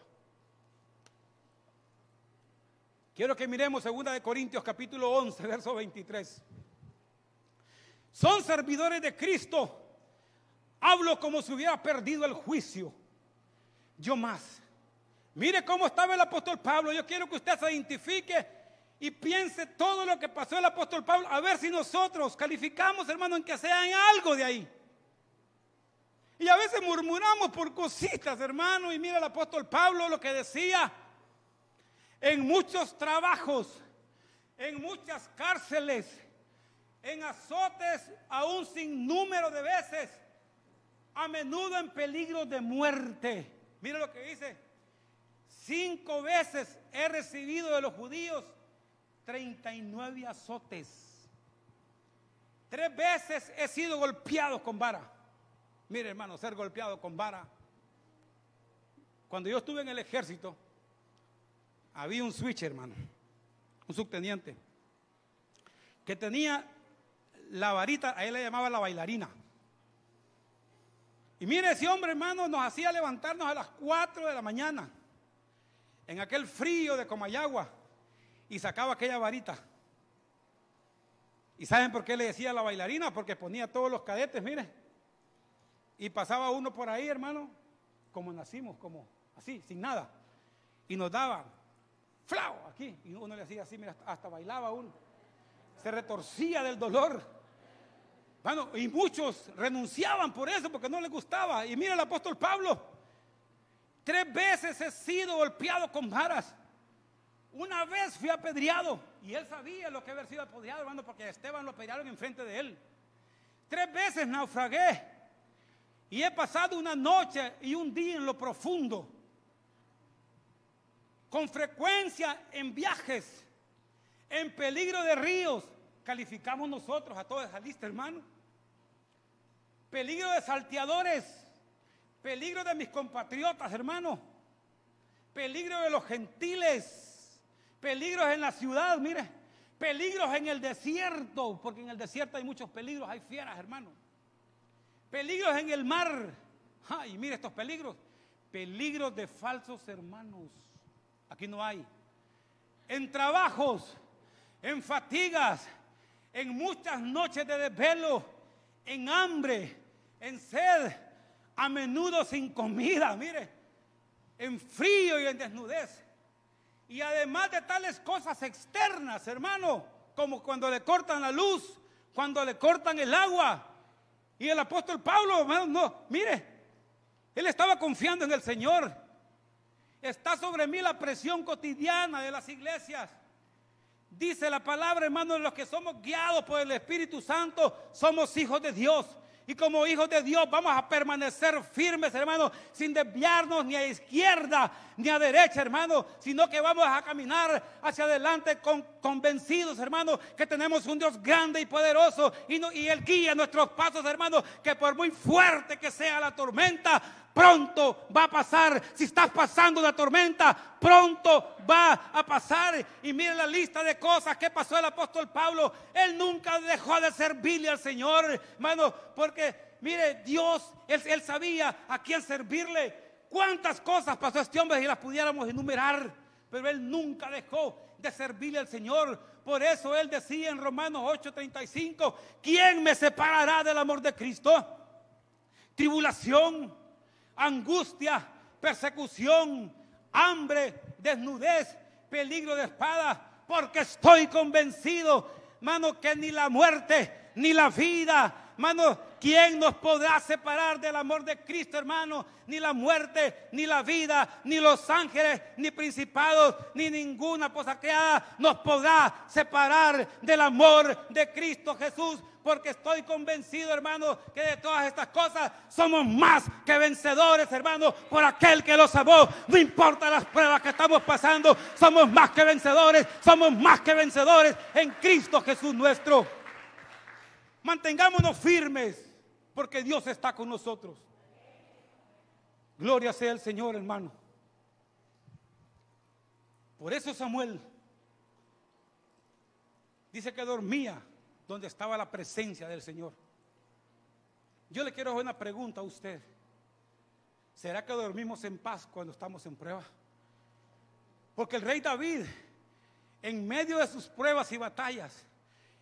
Quiero que miremos 2 de Corintios capítulo 11, verso 23. Son servidores de Cristo. Hablo como si hubiera perdido el juicio. Yo más. Mire cómo estaba el apóstol Pablo. Yo quiero que usted se identifique y piense todo lo que pasó el apóstol Pablo. A ver si nosotros calificamos, hermano, en que sean algo de ahí. Y a veces murmuramos por cositas, hermano. Y mira el apóstol Pablo lo que decía. En muchos trabajos, en muchas cárceles, en azotes a un sinnúmero de veces, a menudo en peligro de muerte. Mira lo que dice. 5 veces he recibido de los judíos 39 azotes. 3 veces he sido golpeado con vara. Mire, hermano, ser golpeado con vara. Cuando yo estuve en el ejército, había un switch, hermano, un subteniente, que tenía la varita, a él le llamaba la bailarina. Y mire, ese hombre, hermano, nos hacía levantarnos a las 4 de la mañana, en aquel frío de Comayagua, y sacaba aquella varita. ¿Y saben por qué le decía la bailarina? Porque ponía todos los cadetes, mire. Y pasaba uno por ahí, hermano, como nacimos, como así, sin nada. Y nos daba, ¡flau! Aquí. Y uno le hacía así, mira, hasta bailaba uno. Se retorcía del dolor. Bueno, y muchos renunciaban por eso, porque no les gustaba. Y mira el apóstol Pablo. 3 veces he sido golpeado con varas. 1 vez fui apedreado. Y él sabía lo que había sido apedreado, hermano, porque a Esteban lo apedrearon enfrente de él. 3 veces naufragué. Y he pasado una noche y un día en lo profundo, con frecuencia en viajes, en peligro de ríos. Calificamos nosotros a toda esa lista, hermano. Peligro de salteadores, peligro de mis compatriotas, hermano. Peligro de los gentiles, peligros en la ciudad, mire. Peligros en el desierto, porque en el desierto hay muchos peligros, hay fieras, hermano. Peligros en el mar. Ay, mire estos peligros. Peligros de falsos hermanos. Aquí no hay. En trabajos, en fatigas, en muchas noches de desvelo, en hambre, en sed, a menudo sin comida, mire, en frío y en desnudez. Y además de tales cosas externas, hermano, como cuando le cortan la luz, cuando le cortan el agua. Y el apóstol Pablo, hermano, no, mire, él estaba confiando en el Señor. Está sobre mí la presión cotidiana de las iglesias. Dice la palabra, hermano, los que somos guiados por el Espíritu Santo, somos hijos de Dios. Y como hijos de Dios vamos a permanecer firmes, hermano, sin desviarnos ni a izquierda ni a derecha, hermano, sino que vamos a caminar hacia adelante convencidos, hermano, que tenemos un Dios grande y poderoso y Él guía nuestros pasos, hermano, que por muy fuerte que sea la tormenta, pronto va a pasar. Si estás pasando una tormenta, pronto va a pasar. Y miren la lista de cosas que pasó el apóstol Pablo. Él nunca dejó de servirle al Señor, hermano, porque mire, Dios, él sabía a quién servirle. Cuántas cosas pasó este hombre si las pudiéramos enumerar, pero él nunca dejó de servirle al Señor. Por eso él decía en Romanos 8:35, ¿quién me separará del amor de Cristo? Tribulación, angustia, persecución, hambre, desnudez, peligro de espada, porque estoy convencido, hermano, que ni la muerte, ni la vida, hermano, ¿Quién nos podrá separar del amor de Cristo, hermano? Ni la muerte, ni la vida, ni los ángeles, ni principados, ni ninguna cosa creada nos podrá separar del amor de Cristo Jesús. Porque estoy convencido, hermano, que de todas estas cosas somos más que vencedores, hermano, por aquel que los amó. No importa las pruebas que estamos pasando, somos más que vencedores, somos más que vencedores en Cristo Jesús nuestro. Mantengámonos firmes, porque Dios está con nosotros. Gloria sea el Señor, hermano. Por eso Samuel dice que dormía donde estaba la presencia del Señor. Yo le quiero hacer una pregunta a usted. ¿Será que dormimos en paz cuando estamos en prueba? Porque el rey David, en medio de sus pruebas y batallas,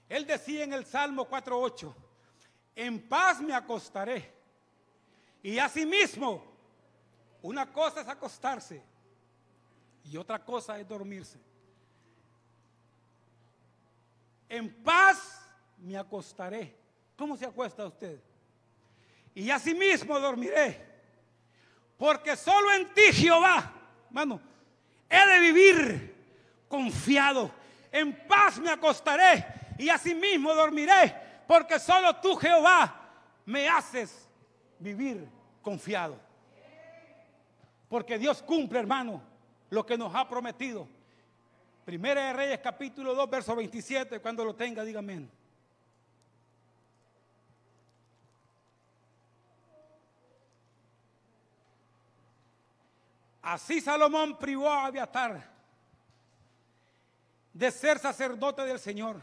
él decía en el Salmo 4:8, en paz me acostaré. Y asimismo, una cosa es acostarse y otra cosa es dormirse. En paz me acostaré. ¿Cómo se acuesta usted? Y asimismo dormiré, porque solo en ti, Jehová, hermano, he de vivir confiado. En paz me acostaré y asimismo dormiré, porque solo tú, Jehová, me haces vivir confiado. Porque Dios cumple, hermano, lo que nos ha prometido. Primera de Reyes, capítulo 2, verso 27, cuando lo tenga, dígame. Así Salomón privó a Abiatar de ser sacerdote del Señor,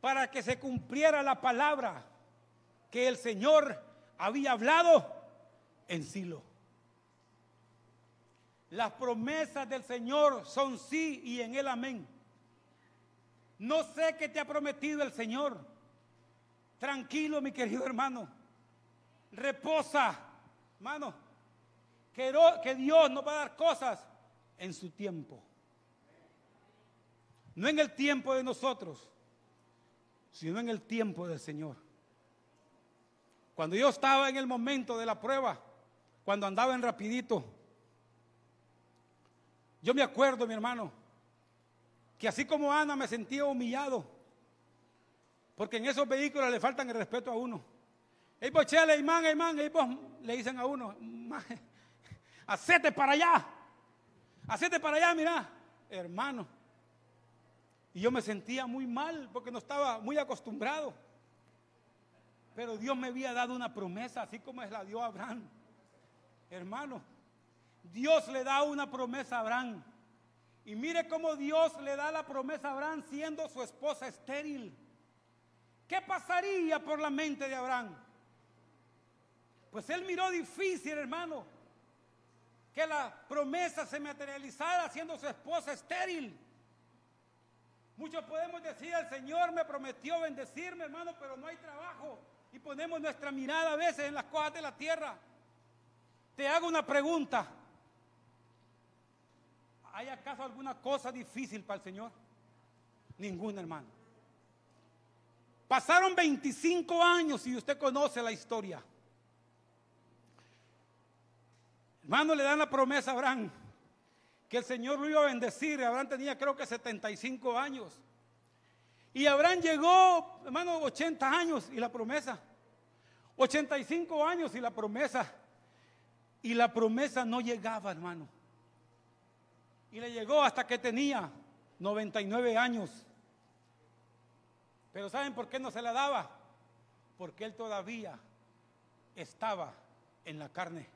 para que se cumpliera la palabra que el Señor había hablado en Silo. Las promesas del Señor son sí y en él amén. No sé qué te ha prometido el Señor. Tranquilo, mi querido hermano. Reposa, hermano, que Dios nos va a dar cosas en su tiempo. No en el tiempo de nosotros, sino en el tiempo del Señor. Cuando yo estaba en el momento de la prueba, cuando andaba en rapidito, yo me acuerdo, mi hermano, que así como Ana me sentía humillado, porque en esos vehículos le faltan el respeto a uno. Ey, vos, chele, imán, ey, vos, le dicen a uno, hacete para allá, mirá, hermano. Y yo me sentía muy mal porque no estaba muy acostumbrado. Pero Dios me había dado una promesa, así como la dio a Abraham, hermano. Dios le da una promesa a Abraham. Y mire cómo Dios le da la promesa a Abraham siendo su esposa estéril. ¿Qué pasaría por la mente de Abraham? Pues él miró difícil, hermano, que la promesa se materializara siendo su esposa estéril. Muchos podemos decir, el Señor me prometió bendecirme, hermano, pero no hay trabajo. Y ponemos nuestra mirada a veces en las cosas de la tierra. Te hago una pregunta. ¿Hay acaso alguna cosa difícil para el Señor? Ninguna, hermano. Pasaron 25 años y usted conoce la historia. Hermano, le dan la promesa a Abraham que el Señor lo iba a bendecir. Abraham tenía, creo que 75 años. Y Abraham llegó, hermano, 80 años y la promesa. 85 años y la promesa. Y la promesa no llegaba, hermano. Y le llegó hasta que tenía 99 años. Pero ¿saben por qué no se la daba? Porque él todavía estaba en la carne.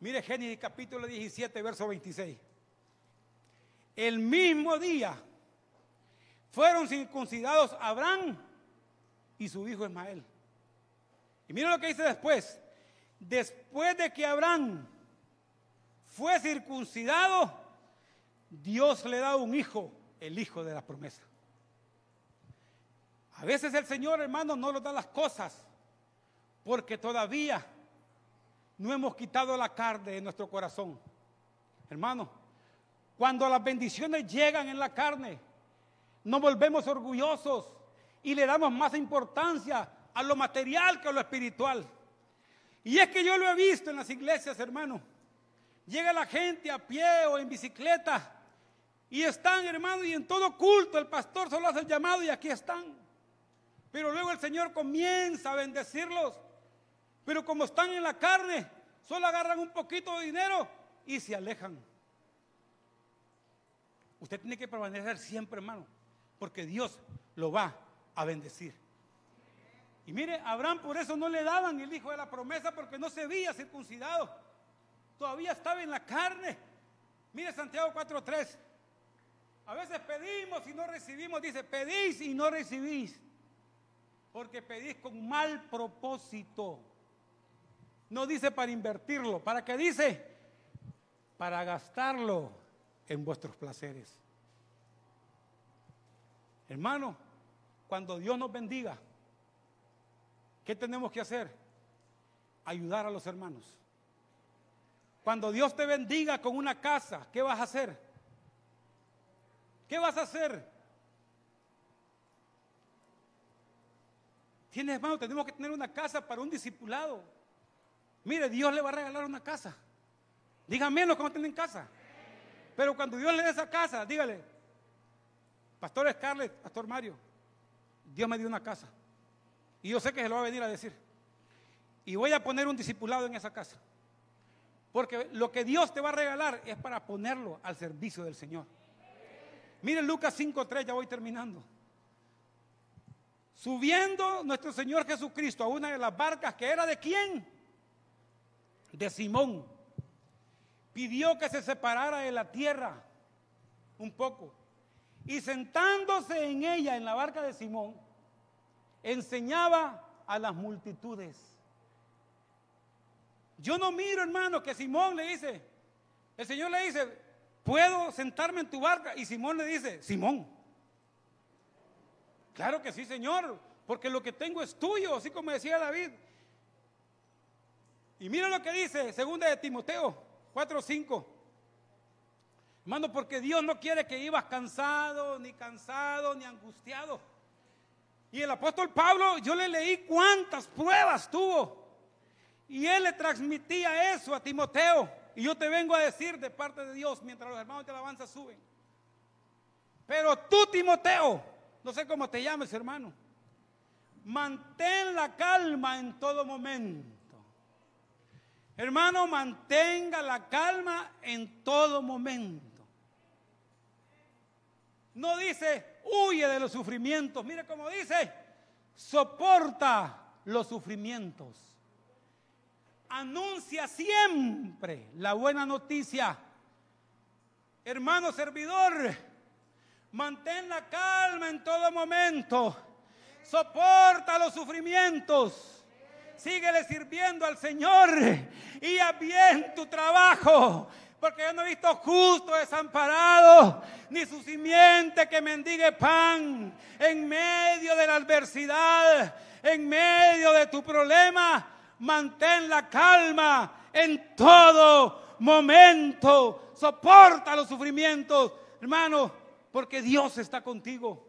Mire Génesis capítulo 17, verso 26. El mismo día fueron circuncidados Abraham y su hijo Ismael. Y mire lo que dice después. Después de que Abraham fue circuncidado, Dios le da un hijo, el hijo de la promesa. A veces el Señor, hermano, no nos da las cosas porque todavía no hemos quitado la carne de nuestro corazón. Hermano, cuando las bendiciones llegan en la carne, nos volvemos orgullosos y le damos más importancia a lo material que a lo espiritual. Y es que yo lo he visto en las iglesias, hermano. Llega la gente a pie o en bicicleta y están, hermano, y en todo culto el pastor solo hace el llamado y aquí están. Pero luego el Señor comienza a bendecirlos. Pero como están en la carne, solo agarran un poquito de dinero y se alejan. Usted tiene que permanecer siempre, hermano, porque Dios lo va a bendecir. Y mire, a Abraham por eso no le daban el hijo de la promesa, porque no se había circuncidado. Todavía estaba en la carne. Mire Santiago 4:3. A veces pedimos y no recibimos. Dice, pedís y no recibís, porque pedís con mal propósito. No dice para invertirlo. ¿Para qué dice? Para gastarlo en vuestros placeres. Hermano, cuando Dios nos bendiga, ¿qué tenemos que hacer? Ayudar a los hermanos. Cuando Dios te bendiga con una casa, ¿qué vas a hacer? ¿Qué vas a hacer? Tienes, hermano, tenemos que tener una casa para un discipulado. Mire, Dios le va a regalar una casa. Díganme los que no tienen casa. Pero cuando Dios le dé esa casa, dígale, Pastor Scarlett, Pastor Mario, Dios me dio una casa. Y yo sé que se lo va a venir a decir. Y voy a poner un discipulado en esa casa. Porque lo que Dios te va a regalar es para ponerlo al servicio del Señor. Miren Lucas 5:3, ya voy terminando. Subiendo nuestro Señor Jesucristo a una de las barcas, que era ¿de quién? De Simón. Pidió que se separara de la tierra un poco. Y sentándose en ella, en la barca de Simón, enseñaba a las multitudes. Yo no miro, hermano, que Simón le dice, el Señor le dice, ¿puedo sentarme en tu barca? Y Simón le dice, Simón, claro que sí, Señor, porque lo que tengo es tuyo, así como decía David. Y mira lo que dice, segunda de Timoteo 4:5. Hermano, porque Dios no quiere que ibas cansado, ni angustiado. Y el apóstol Pablo, yo le leí cuántas pruebas tuvo. Y él le transmitía eso a Timoteo. Y yo te vengo a decir de parte de Dios, mientras los hermanos de alabanza suben. Pero tú, Timoteo, no sé cómo te llames, hermano, mantén la calma en todo momento. Hermano, mantenga la calma en todo momento. No dice, huye de los sufrimientos. Mire cómo dice, soporta los sufrimientos. Anuncia siempre la buena noticia. Hermano servidor, mantén la calma en todo momento. Soporta los sufrimientos. Síguele sirviendo al Señor y haz bien tu trabajo, porque yo no he visto justo desamparado, ni su simiente que mendigue pan. En medio de la adversidad, en medio de tu problema, mantén la calma en todo momento. Soporta los sufrimientos, hermano, porque Dios está contigo.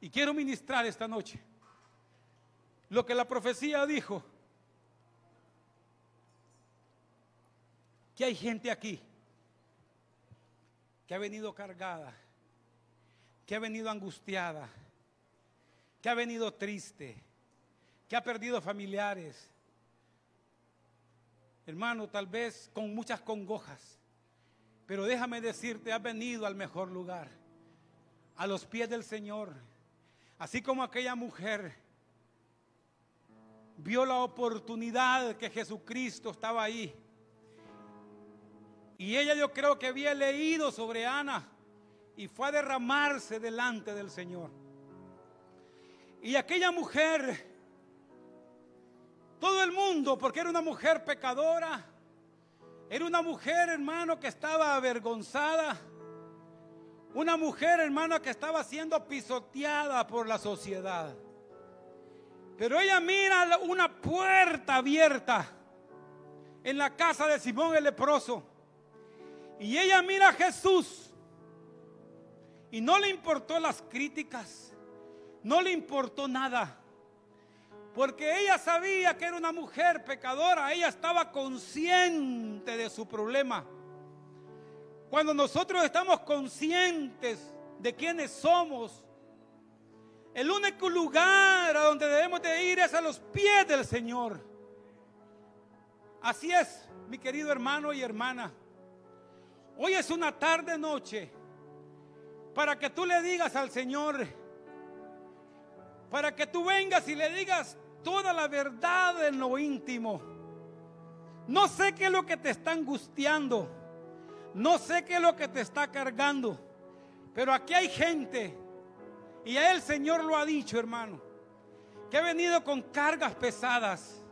Y quiero ministrar esta noche lo que la profecía dijo. Que hay gente aquí que ha venido cargada, que ha venido angustiada, que ha venido triste, que ha perdido familiares. Hermano, tal vez con muchas congojas. Pero déjame decirte, has venido al mejor lugar, a los pies del Señor. Así como aquella mujer vio la oportunidad que Jesucristo estaba ahí. Y ella, yo creo que había leído sobre Ana y fue a derramarse delante del Señor. Y aquella mujer, todo el mundo, porque era una mujer pecadora, era una mujer, hermano, que estaba avergonzada. Una mujer, hermana, que estaba siendo pisoteada por la sociedad. Pero ella mira una puerta abierta en la casa de Simón el leproso. Y ella mira a Jesús. Y no le importó las críticas. no le importó nada, porque ella sabía que era una mujer pecadora. Ella estaba consciente de su problema. Cuando nosotros estamos conscientes de quiénes somos, el único lugar a donde debemos de ir es a los pies del Señor. Así es, mi querido hermano y hermana. Hoy es una tarde noche para que tú le digas al Señor, para que tú vengas y le digas toda la verdad en lo íntimo. No sé qué es lo que te está angustiando, no sé qué es lo que te está cargando, pero aquí hay gente, y el Señor lo ha dicho, hermano, que ha venido con cargas pesadas,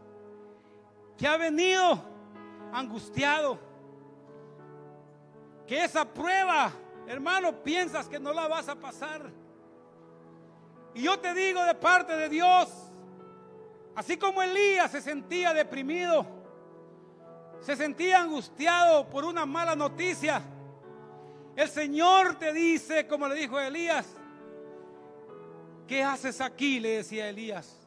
que ha venido angustiado, que esa prueba, hermano, piensas que no la vas a pasar. Y yo te digo de parte de Dios, así como Elías se sentía deprimido, se sentía angustiado por una mala noticia, el Señor te dice, como le dijo a Elías, ¿qué haces aquí? Le decía Elías.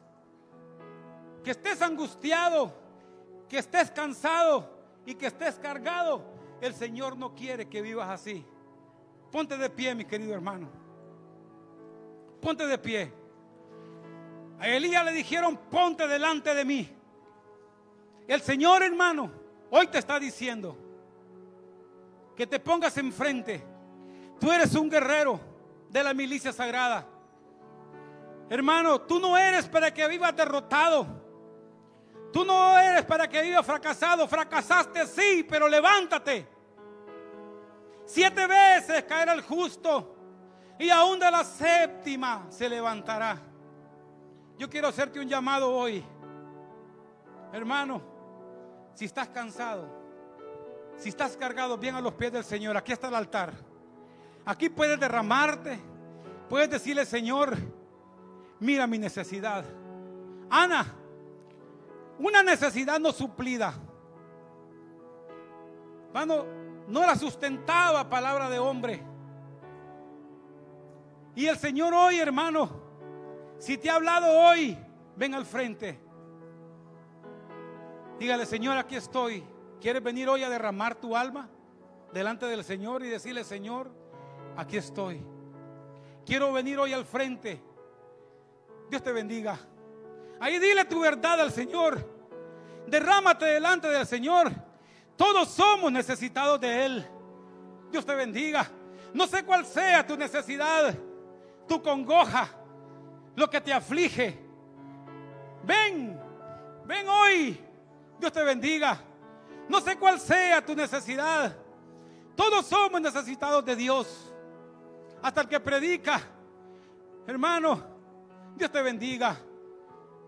Que estés angustiado, que estés cansado y que estés cargado, el Señor no quiere que vivas así. Ponte de pie, mi querido hermano. Ponte de pie. A Elías le dijeron, ponte delante de mí. El Señor, hermano, hoy te está diciendo que te pongas enfrente. Tú eres un guerrero de la milicia sagrada. Hermano, tú no eres para que vivas derrotado. Tú no eres para que vivas fracasado. Fracasaste, sí, pero levántate. 7 veces caerá el justo, y aún de la 7ª se levantará. Yo quiero hacerte un llamado hoy, hermano. Si estás cansado, si estás cargado, bien a los pies del Señor. Aquí está el altar. Aquí puedes derramarte. Puedes decirle, Señor, mira mi necesidad. Ana, una necesidad no suplida, hermano, no la sustentaba palabra de hombre. Y el Señor hoy, hermano, si te ha hablado hoy, ven al frente. Dígale, Señor, aquí estoy. ¿Quieres venir hoy a derramar tu alma delante del Señor y decirle, Señor, aquí estoy? Quiero venir hoy al frente. Dios te bendiga. Ahí dile tu verdad al Señor. Derrámate delante del Señor. Todos somos necesitados de Él. Dios te bendiga. No sé cuál sea tu necesidad, tu congoja, lo que te aflige. Ven, ven hoy. Dios te bendiga. No sé cuál sea tu necesidad. Todos somos necesitados de Dios. Hasta el que predica, hermano. Dios te bendiga,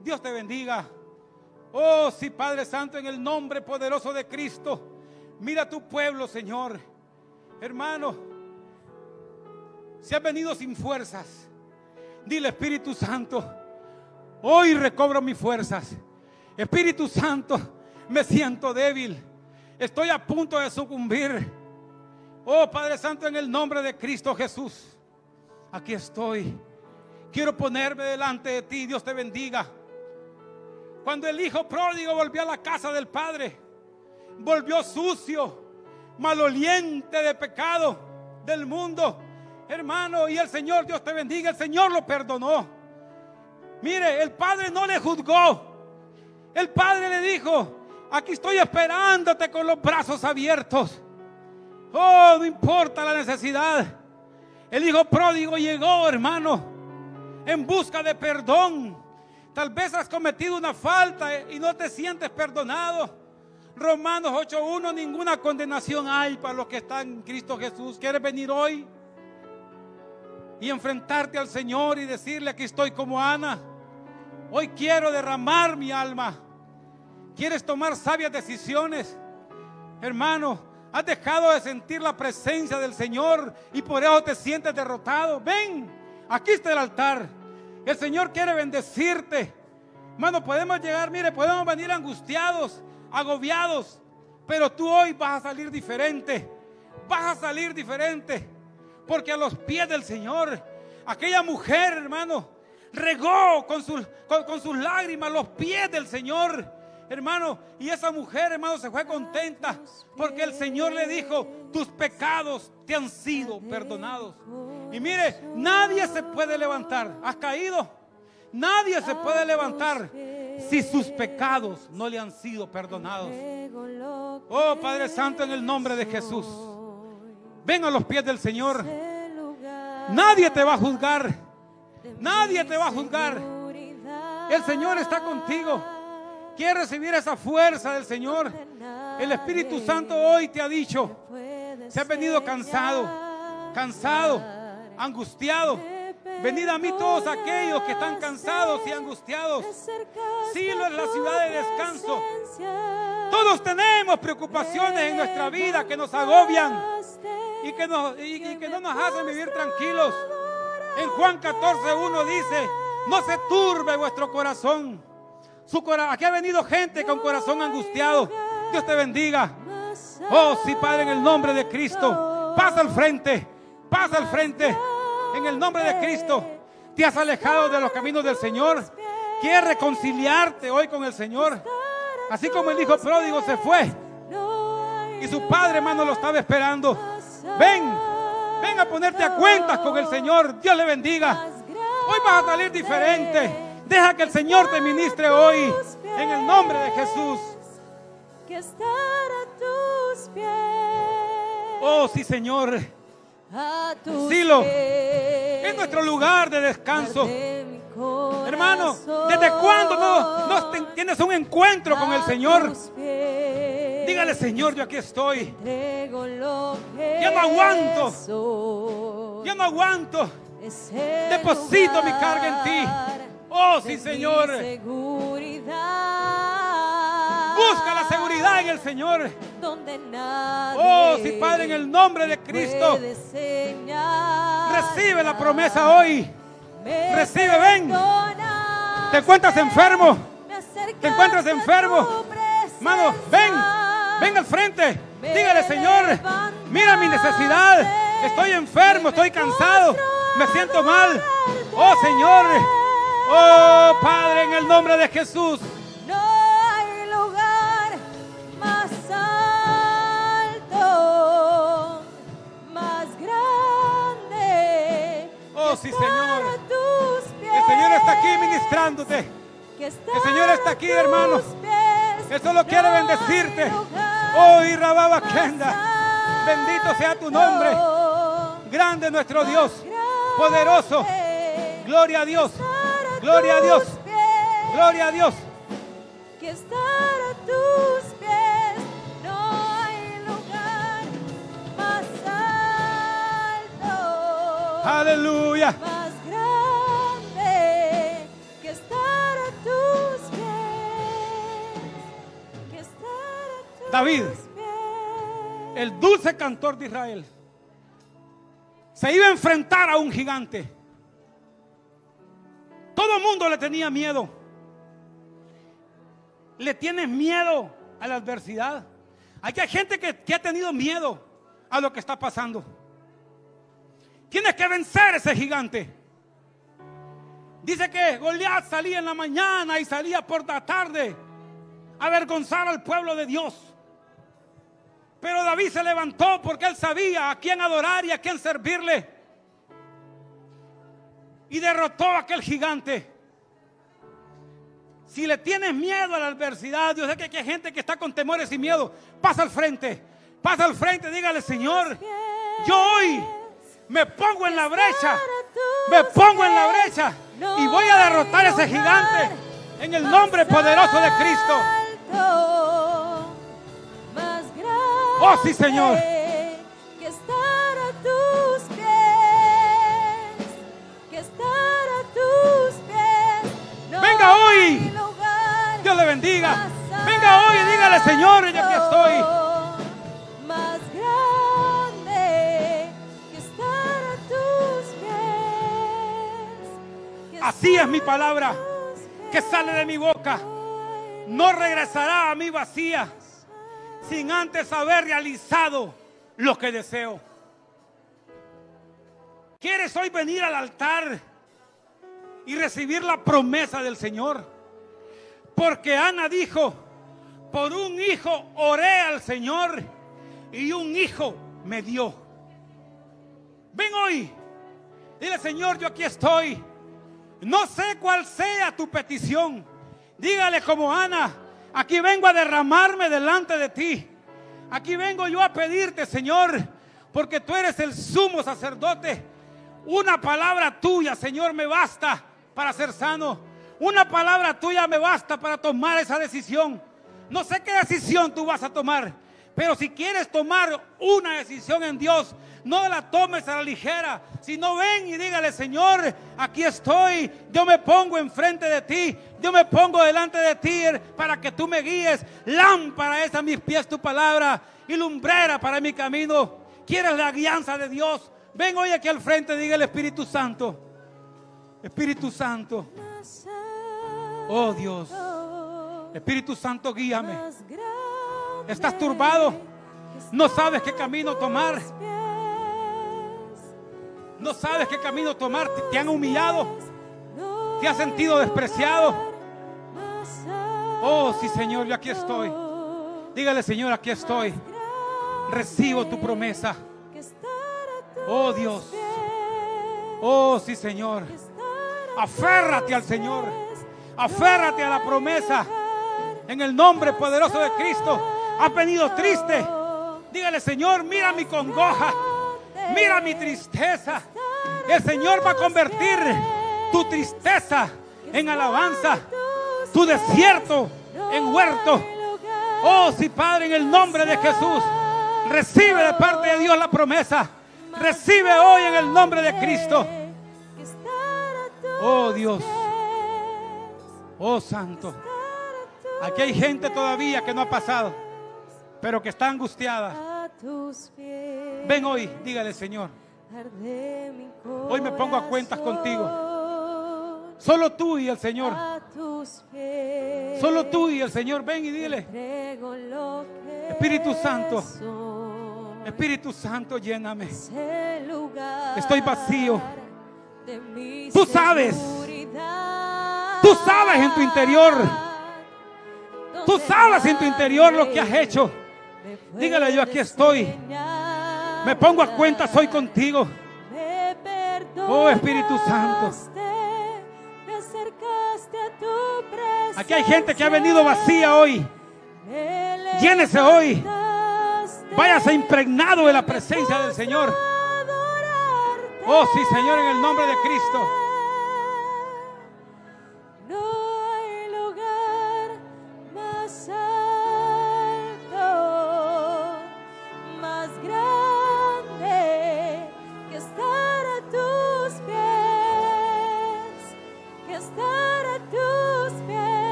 Dios te bendiga. Oh, sí, Padre Santo, en el nombre poderoso de Cristo, mira a tu pueblo, Señor. Hermano, si has venido sin fuerzas, dile, Espíritu Santo, hoy recobro mis fuerzas. Espíritu Santo, me siento débil, estoy a punto de sucumbir. Oh, Padre Santo, en el nombre de Cristo Jesús, aquí estoy. Quiero ponerme delante de ti. Dios te bendiga. Cuando el hijo pródigo volvió a la casa del padre, volvió sucio, maloliente de pecado del mundo, hermano, y el Señor, Dios te bendiga, el Señor lo perdonó. Mire, el padre no le juzgó. El padre le dijo, aquí estoy esperándote con los brazos abiertos. Oh, no importa la necesidad. El hijo pródigo llegó, hermano, en busca de perdón. Tal vez has cometido una falta y no te sientes perdonado. Romanos 8:1, ninguna condenación hay para los que están en Cristo Jesús. ¿Quieres venir hoy y enfrentarte al Señor y decirle, aquí estoy como Ana? Hoy quiero derramar mi alma. ¿Quieres tomar sabias decisiones? Hermano, has dejado de sentir la presencia del Señor y por eso te sientes derrotado. Ven, aquí está el altar. El Señor quiere bendecirte. Hermano, podemos llegar, mire, podemos venir angustiados, agobiados, pero tú hoy vas a salir diferente. Vas a salir diferente, porque a los pies del Señor, aquella mujer, hermano, regó con sus lágrimas los pies del Señor, hermano. Y esa mujer, hermano, se fue contenta porque el Señor le dijo: tus pecados te han sido perdonados. Y mire, nadie se puede levantar. ¿Has caído? Nadie se puede levantar si sus pecados no le han sido perdonados. Oh Padre Santo, en el nombre de Jesús, ven a los pies del Señor. Nadie te va a juzgar. Nadie te va a juzgar. El Señor está contigo. Quieres recibir esa fuerza del Señor. El Espíritu Santo hoy te ha dicho: se ha venido cansado, angustiado. Venid a mí todos aquellos que están cansados y angustiados. Silo es la ciudad de descanso. Todos tenemos preocupaciones en nuestra vida que nos agobian y que no nos hacen vivir tranquilos. En Juan 14:1 dice: no se turbe vuestro corazón. Aquí ha venido gente con corazón angustiado. Dios te bendiga. Oh sí, Padre, en el nombre de Cristo, pasa al frente, pasa al frente. En el nombre de Cristo, te has alejado de los caminos del Señor. Quieres reconciliarte hoy con el Señor. Así como el hijo pródigo se fue y su padre, hermano, lo estaba esperando. Ven a ponerte a cuentas con el Señor. Dios le bendiga. Hoy vas a salir diferente. Deja que el Señor te ministre hoy. En el nombre de Jesús. Que estar a tus pies. Oh, sí, Señor. Silo es nuestro lugar de descanso, hermano. ¿Desde cuándo no tienes un encuentro con el Señor? Dígale: Señor, yo aquí estoy. Yo no aguanto. Deposito mi carga en ti. Oh sí, Señor. Busca la seguridad en el Señor. Oh sí, Padre, en el nombre de Cristo, recibe la promesa hoy. Recibe. Ven. Te encuentras enfermo, hermano. Ven al frente. Dígale: Señor, mira mi necesidad. Estoy enfermo, estoy cansado, me siento mal. Oh Señor. Oh Padre, en el nombre de Jesús. Oh sí, Señor. El Señor está aquí ministrándote. El Señor está aquí, hermano. Él solo quiere bendecirte. Oh, y Rababa Kenda, bendito sea tu nombre. Grande nuestro Dios, poderoso. Gloria a Dios. Gloria a Dios. Gloria a Dios. Que estar a tus pies, no hay lugar más alto. Aleluya. Más grande que estar a tus pies. Que estar a tus David, pies. El dulce cantor de Israel, se iba a enfrentar a un gigante. Todo el mundo le tenía miedo. ¿Le tienes miedo a la adversidad? Aquí hay gente que ha tenido miedo a lo que está pasando. Tienes que vencer ese gigante. Dice que Goliat salía en la mañana y salía por la tarde a avergonzar al pueblo de Dios. Pero David se levantó porque él sabía a quién adorar y a quién servirle. Y derrotó a aquel gigante. Si le tienes miedo a la adversidad, yo sé que hay gente que está con temores y miedo. Pasa al frente, dígale: Señor, yo hoy me pongo en la brecha y voy a derrotar a ese gigante en el nombre poderoso de Cristo. Oh sí, Señor. Venga hoy. Dios le bendiga. Venga hoy y dígale: Señor, yo aquí estoy. Más grande que estar a tus pies. Así es mi palabra que sale de mi boca. No regresará a mí vacía sin antes haber realizado lo que deseo. ¿Quieres hoy venir al altar y recibir la promesa del Señor. Porque Ana dijo: por un hijo oré al Señor y un hijo me dio. Ven hoy, dile: Señor, yo aquí estoy. No sé cuál sea tu petición. Dígale como Ana: aquí vengo a derramarme delante de ti. Aquí vengo yo a pedirte, Señor, porque tú eres el sumo sacerdote. Una palabra tuya, Señor, me basta para ser sano. Una palabra tuya me basta para tomar esa decisión. No sé qué decisión tú vas a tomar, pero si quieres tomar una decisión en Dios, no la tomes a la ligera, sino ven y dígale: Señor, aquí estoy, yo me pongo enfrente de ti, yo me pongo delante de ti para que tú me guíes. Lámpara es a mis pies tu palabra y lumbrera para mi camino. ¿Quieres la guianza de Dios? Ven hoy aquí al frente, dígale: Espíritu Santo, Espíritu Santo, oh Dios, Espíritu Santo, guíame. Estás turbado, no sabes qué camino tomar. No sabes qué camino tomar, te han humillado, te has sentido despreciado. Oh, sí, Señor, yo aquí estoy. Dígale: Señor, aquí estoy. Recibo tu promesa. Oh, Dios. Oh, sí, Señor. Aférrate al Señor. Aférrate a la promesa. En el nombre poderoso de Cristo. Has venido triste. Dígale: Señor, mira mi congoja. Mira mi tristeza. El Señor va a convertir tu tristeza en alabanza, tu desierto en huerto. Oh, sí, Padre, en el nombre de Jesús, recibe de parte de Dios la promesa. Recibe hoy en el nombre de Cristo. Oh, Dios. Oh, Santo. Aquí hay gente todavía que no ha pasado, pero que está angustiada. Ven hoy, dígale: Señor, hoy me pongo a cuentas contigo. Solo tú y el Señor. Solo tú y el Señor. Ven y dile: Espíritu Santo, Espíritu Santo, lléname. Estoy vacío. Tú sabes. Tú sabes en tu interior. Tú sabes en tu interior lo que has hecho. Dígale: yo aquí estoy. Me pongo a cuentas hoy contigo. Oh, Espíritu Santo. Aquí hay gente que ha venido vacía hoy. Llénese hoy. Váyase impregnado de la presencia del Señor. Oh, sí, Señor, en el nombre de Cristo.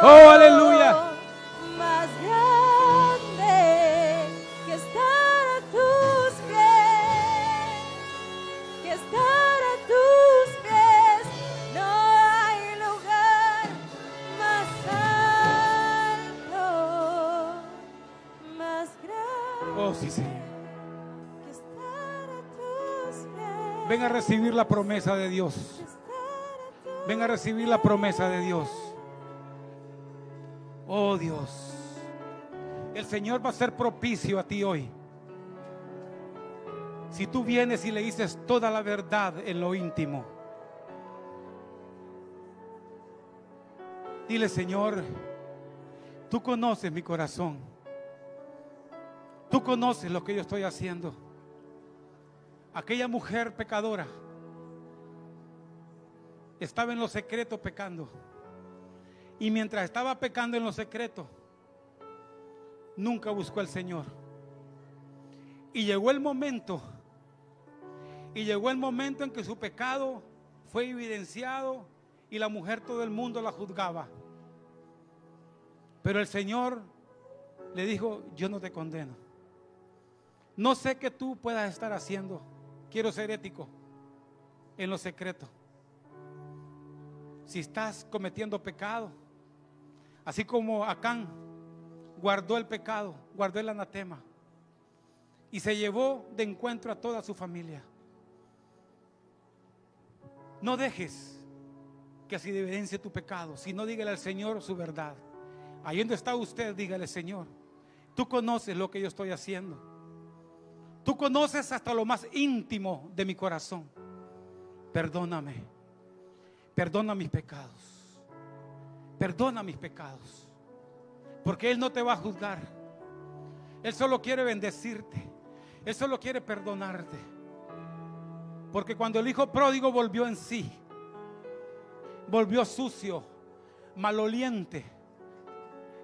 Oh, aleluya. Más grande que estar a tus pies, que estar a tus pies. No hay lugar más alto, más grande. Oh, sí, Señor. Que estar a tus pies. Ven a recibir la promesa de Dios. Ven a recibir la promesa de Dios. Oh, Dios, el Señor va a ser propicio a ti hoy. Si tú vienes y le dices toda la verdad en lo íntimo, dile: Señor, tú conoces mi corazón. Tú conoces lo que yo estoy haciendo. Aquella mujer pecadora estaba en lo secreto pecando. Y mientras estaba pecando en lo secreto, nunca buscó al Señor. Y llegó el momento, en que su pecado fue evidenciado y la mujer, todo el mundo la juzgaba. Pero el Señor le dijo: yo no te condeno. No sé qué tú puedas estar haciendo. Quiero ser ético en lo secreto. Si estás cometiendo pecado, así como Acán guardó el pecado, guardó el anatema, y se llevó de encuentro a toda su familia. No dejes que se evidencie tu pecado, sino dígale al Señor su verdad. Ahí donde está usted, dígale: Señor, tú conoces lo que yo estoy haciendo. Tú conoces hasta lo más íntimo de mi corazón. Perdóname. Perdona mis pecados. Perdona mis pecados. Porque Él no te va a juzgar. Él solo quiere bendecirte. Él solo quiere perdonarte. Porque cuando el hijo pródigo volvió en sí, volvió sucio, maloliente,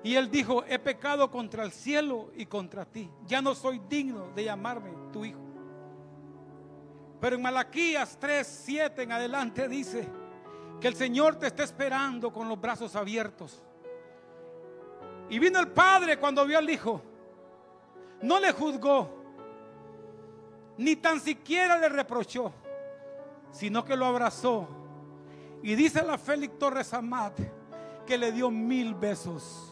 y él dijo: he pecado contra el cielo y contra ti, ya no soy digno de llamarme tu hijo. Pero en Malaquías 3:7 en adelante dice que el Señor te está esperando con los brazos abiertos. Y vino el padre cuando vio al hijo, no le juzgó, ni tan siquiera le reprochó, sino que lo abrazó. Y dice la Félix Torres Amat que le dio 1000 besos.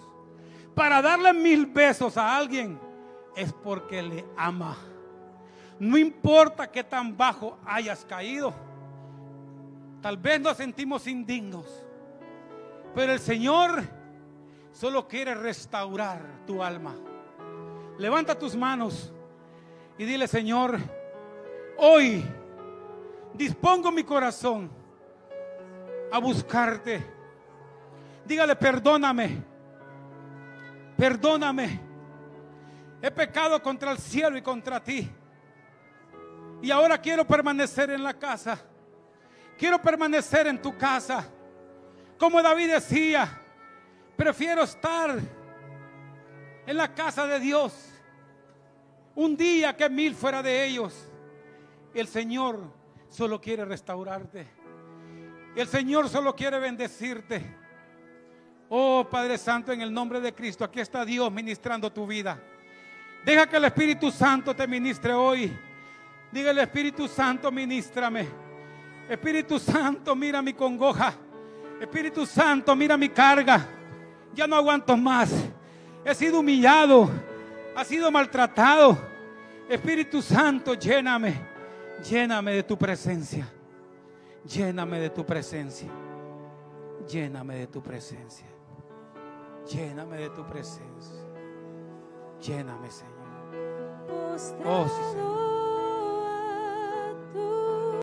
Para darle 1000 besos a alguien es porque le ama. No importa qué tan bajo hayas caído. Tal vez nos sentimos indignos, pero el Señor solo quiere restaurar tu alma. Levanta tus manos y dile: Señor, hoy dispongo mi corazón a buscarte. Dígale: perdóname, perdóname, he pecado contra el cielo y contra ti, y ahora quiero permanecer en la casa, quiero permanecer en tu casa. Como David decía: prefiero estar en la casa de Dios un día que 1000 fuera de ellos. El Señor solo quiere restaurarte. El Señor solo quiere bendecirte. Oh Padre Santo, en el nombre de Cristo, aquí está Dios ministrando tu vida. Deja que el Espíritu Santo te ministre hoy. Dígale: Espíritu Santo, ministrame. Espíritu Santo, mira mi congoja. Espíritu Santo, mira mi carga. Ya no aguanto más. He sido humillado, ha sido maltratado. Espíritu Santo, lléname. Lléname de tu presencia. Lléname de tu presencia. Lléname de tu presencia. Lléname de tu presencia. Lléname, Señor. Oh, sí, Señor.